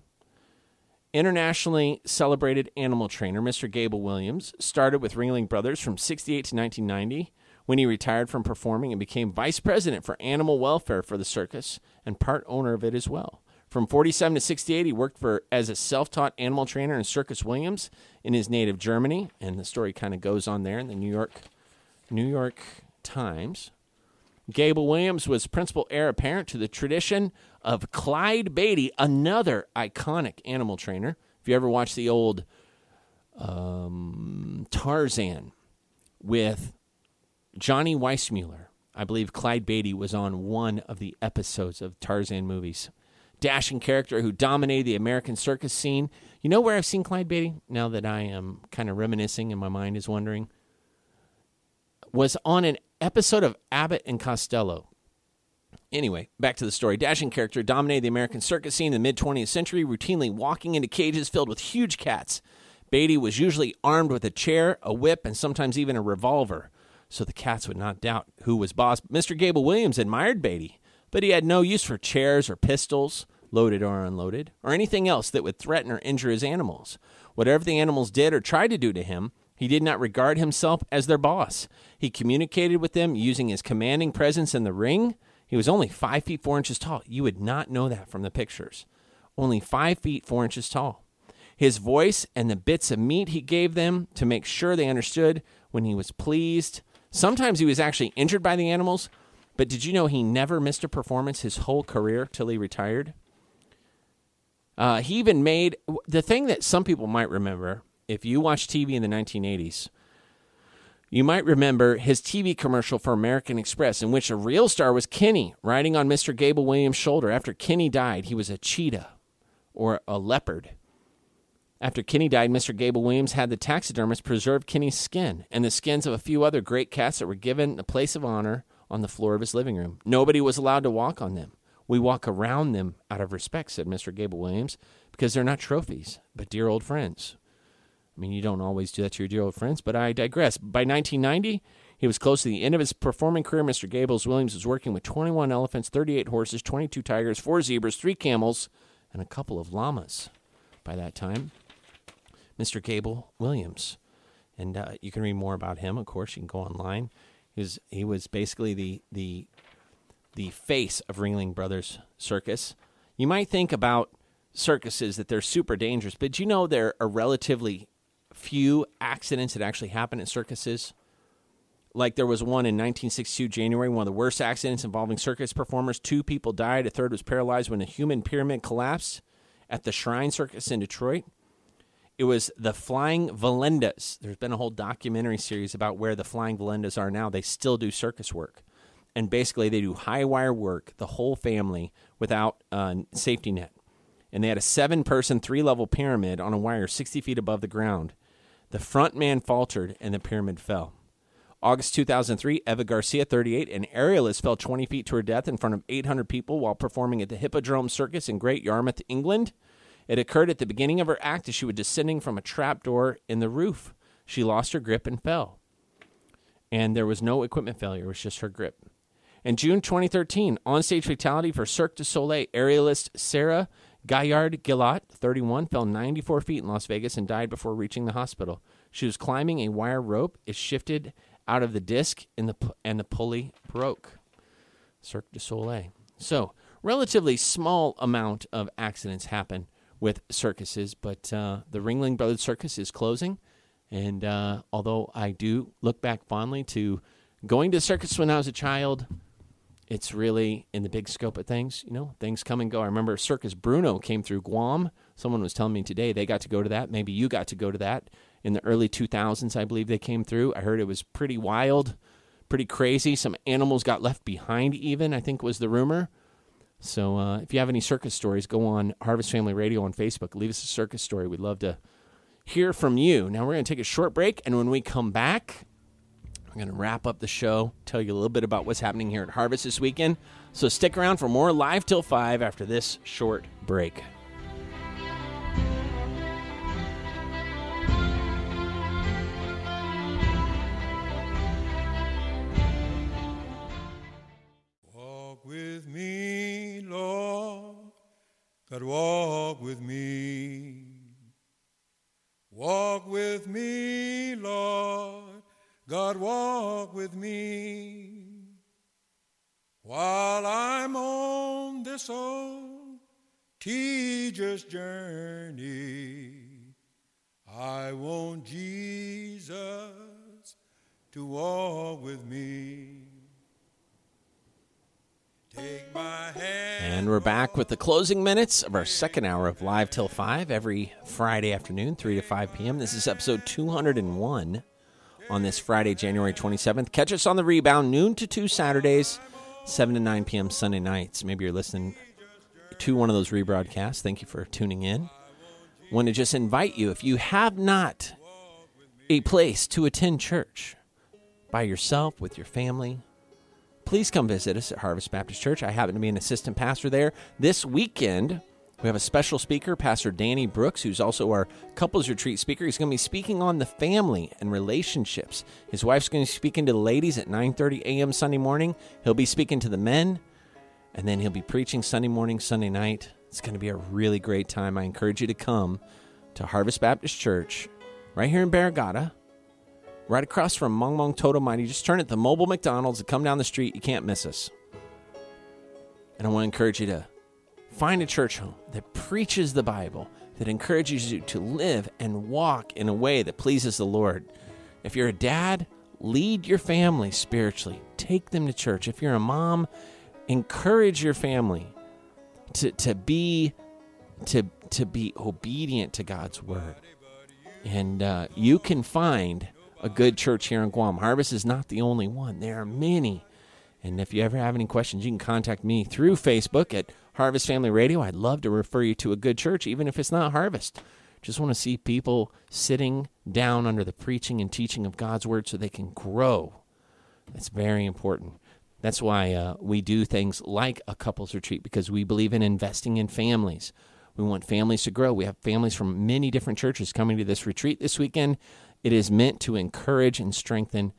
Internationally celebrated animal trainer, Mister Gable Williams, started with Ringling Brothers from sixty-eight to nineteen ninety when he retired from performing and became vice president for animal welfare for the circus and part owner of it as well. From forty-seven to sixty-eight, he worked for as a self-taught animal trainer in Circus Williams in his native Germany, and the story kind of goes on there in the New York New York Times. Gable Williams was principal heir apparent to the tradition of Clyde Beatty, another iconic animal trainer. If you ever watch the old um, Tarzan with Johnny Weissmuller. I believe Clyde Beatty was on one of the episodes of Tarzan movies. Dashing character who dominated the American circus scene. You know where I've seen Clyde Beatty? Now that I am kind of reminiscing and my mind is wondering. Was on an episode of Abbott and Costello. Anyway, back to the story. Dashing character dominated the American circus scene in the mid-twentieth century, routinely walking into cages filled with huge cats. Beatty was usually armed with a chair, a whip, and sometimes even a revolver, so the cats would not doubt who was boss. Mister Gable Williams admired Beatty, but he had no use for chairs or pistols, loaded or unloaded, or anything else that would threaten or injure his animals. Whatever the animals did or tried to do to him, he did not regard himself as their boss. He communicated with them using his commanding presence in the ring. He was only five feet four inches tall. You would not know that from the pictures. Only five feet four inches tall. His voice and the bits of meat he gave them to make sure they understood when he was pleased. Sometimes he was actually injured by the animals, but did you know he never missed a performance his whole career till he retired? Uh, he even made, the thing that some people might remember, if you watch T V in the nineteen eighties, you might remember his T V commercial for American Express in which a real star was Kenny riding on Mister Gable Williams' shoulder. After Kenny died, he was a cheetah or a leopard. After Kenny died, Mister Gable Williams had the taxidermist preserve Kenny's skin and the skins of a few other great cats that were given the place of honor on the floor of his living room. Nobody was allowed to walk on them. We walk around them out of respect, said Mister Gable Williams, because they're not trophies, but dear old friends. I mean, you don't always do that to your dear old friends, but I digress. By nineteen ninety, he was close to the end of his performing career. Mister Gable Williams was working with twenty-one elephants, thirty-eight horses, twenty-two tigers, four zebras, three camels, and a couple of llamas by that time. Mister Gable Williams. And uh, you can read more about him, of course. You can go online. He was, he was basically the, the, the face of Ringling Brothers Circus. You might think about circuses that they're super dangerous, but you know there are relatively few accidents that actually happen at circuses. Like there was one in nineteen sixty-two, January, one of the worst accidents involving circus performers. Two people died. A third was paralyzed when a human pyramid collapsed at the Shrine Circus in Detroit. It was the Flying Valendas. There's been a whole documentary series about where the Flying Valendas are now. They still do circus work. And basically, they do high-wire work, the whole family, without a uh, safety net. And they had a seven-person, three-level pyramid on a wire sixty feet above the ground. The front man faltered, and the pyramid fell. August two thousand three, Eva Garcia, thirty-eight, an aerialist, fell twenty feet to her death in front of eight hundred people while performing at the Hippodrome Circus in Great Yarmouth, England. It occurred at the beginning of her act as she was descending from a trapdoor in the roof. She lost her grip and fell. And there was no equipment failure. It was just her grip. In June twenty thirteen, onstage fatality for Cirque du Soleil aerialist Sarah Gaillard-Gillot, thirty-one, fell ninety-four feet in Las Vegas and died before reaching the hospital. She was climbing a wire rope. It shifted out of the disc and the, and the pulley broke. Cirque du Soleil. So, relatively small amount of accidents happen with circuses, but uh, the Ringling Brothers Circus is closing, and uh, although I do look back fondly to going to the circus when I was a child, it's really in the big scope of things, you know, things come and go. I remember Circus Bruno came through Guam. Someone was telling me today they got to go to that. Maybe you got to go to that in the early two thousands, I believe they came through. I heard it was pretty wild, pretty crazy. Some animals got left behind even, I think was the rumor. So uh, if you have any circus stories, go on Harvest Family Radio on Facebook. Leave us a circus story. We'd love to hear from you. Now we're going to take a short break, and when we come back, we're going to wrap up the show, tell you a little bit about what's happening here at Harvest this weekend. So stick around for more Live Till five after this short break. Walk with me. Lord, God, walk with me. Walk with me, Lord, God, walk with me. While I'm on this old tedious journey, I want Jesus to walk with me. And we're back with the closing minutes of our second hour of Live Till five every Friday afternoon, three to five p.m. This is episode two oh one on this Friday, January twenty-seventh. Catch us on the rebound, noon to two Saturdays, seven to nine p.m. Sunday nights. Maybe you're listening to one of those rebroadcasts. Thank you for tuning in. Want to just invite you, if you have not a place to attend church by yourself, with your family, please come visit us at Harvest Baptist Church. I happen to be an assistant pastor there. This weekend, we have a special speaker, Pastor Danny Brooks, who's also our couples retreat speaker. He's going to be speaking on the family and relationships. His wife's going to be speaking to the ladies at nine thirty a.m. Sunday morning. He'll be speaking to the men, and then he'll be preaching Sunday morning, Sunday night. It's going to be a really great time. I encourage you to come to Harvest Baptist Church right here in Barrigada, right across from Mong Mong Toto Mine. You just turn at the mobile McDonald's and come down the street. You can't miss us. And I want to encourage you to find a church home that preaches the Bible, that encourages you to live and walk in a way that pleases the Lord. If you're a dad, lead your family spiritually. Take them to church. If you're a mom, encourage your family to, to be to to be obedient to God's word. And uh, you can find a good church here in Guam. Harvest is not the only one. There are many. And if you ever have any questions, you can contact me through Facebook at Harvest Family Radio. I'd love to refer you to a good church, even if it's not Harvest. Just want to see people sitting down under the preaching and teaching of God's word so they can grow. That's very important. That's why uh, we do things like a couples retreat, because we believe in investing in families. We want families to grow. We have families from many different churches coming to this retreat this weekend. It is meant to encourage and strengthen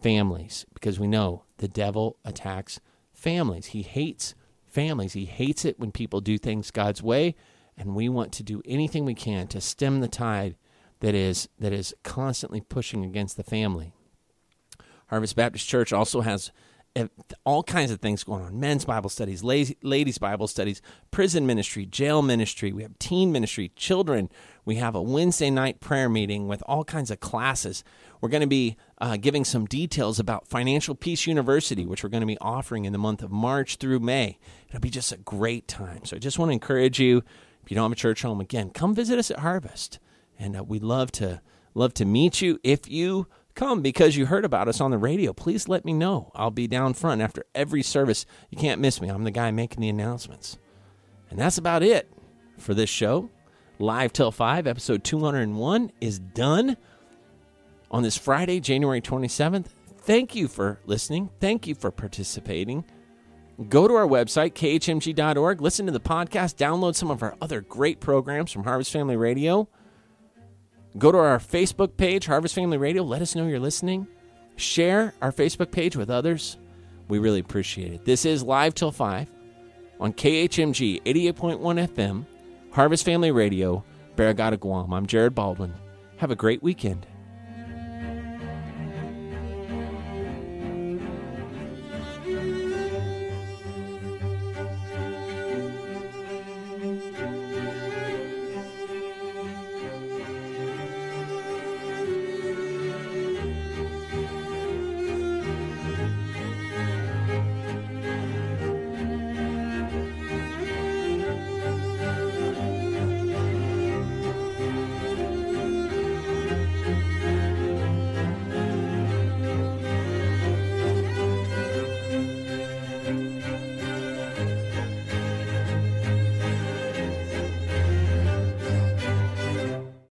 families, because we know the devil attacks families. He hates families. He hates it when people do things God's way, and we want to do anything we can to stem the tide that is that is constantly pushing against the family. Harvest Baptist Church also has all kinds of things going on: men's Bible studies, ladies' Bible studies, prison ministry, jail ministry. We have teen ministry, children. We have a Wednesday night prayer meeting with all kinds of classes. We're going to be uh, giving some details about Financial Peace University, which we're going to be offering in the month of March through May. It'll be just a great time. So I just want to encourage you, if you don't have a church home, again, come visit us at Harvest. And uh, we'd love to, love to meet you. If you come because you heard about us on the radio, please let me know. I'll be down front after every service. You can't miss me. I'm the guy making the announcements. And that's about it for this show. Live Till five, episode two oh one, is done on this Friday, January twenty-seventh. Thank you for listening. Thank you for participating. Go to our website, k h m g dot org. Listen to the podcast. Download some of our other great programs from Harvest Family Radio. Go to our Facebook page, Harvest Family Radio. Let us know you're listening. Share our Facebook page with others. We really appreciate it. This is Live Till five on K H M G eighty-eight point one F M, Harvest Family Radio, Barrigada, Guam. I'm Jared Baldwin. Have a great weekend.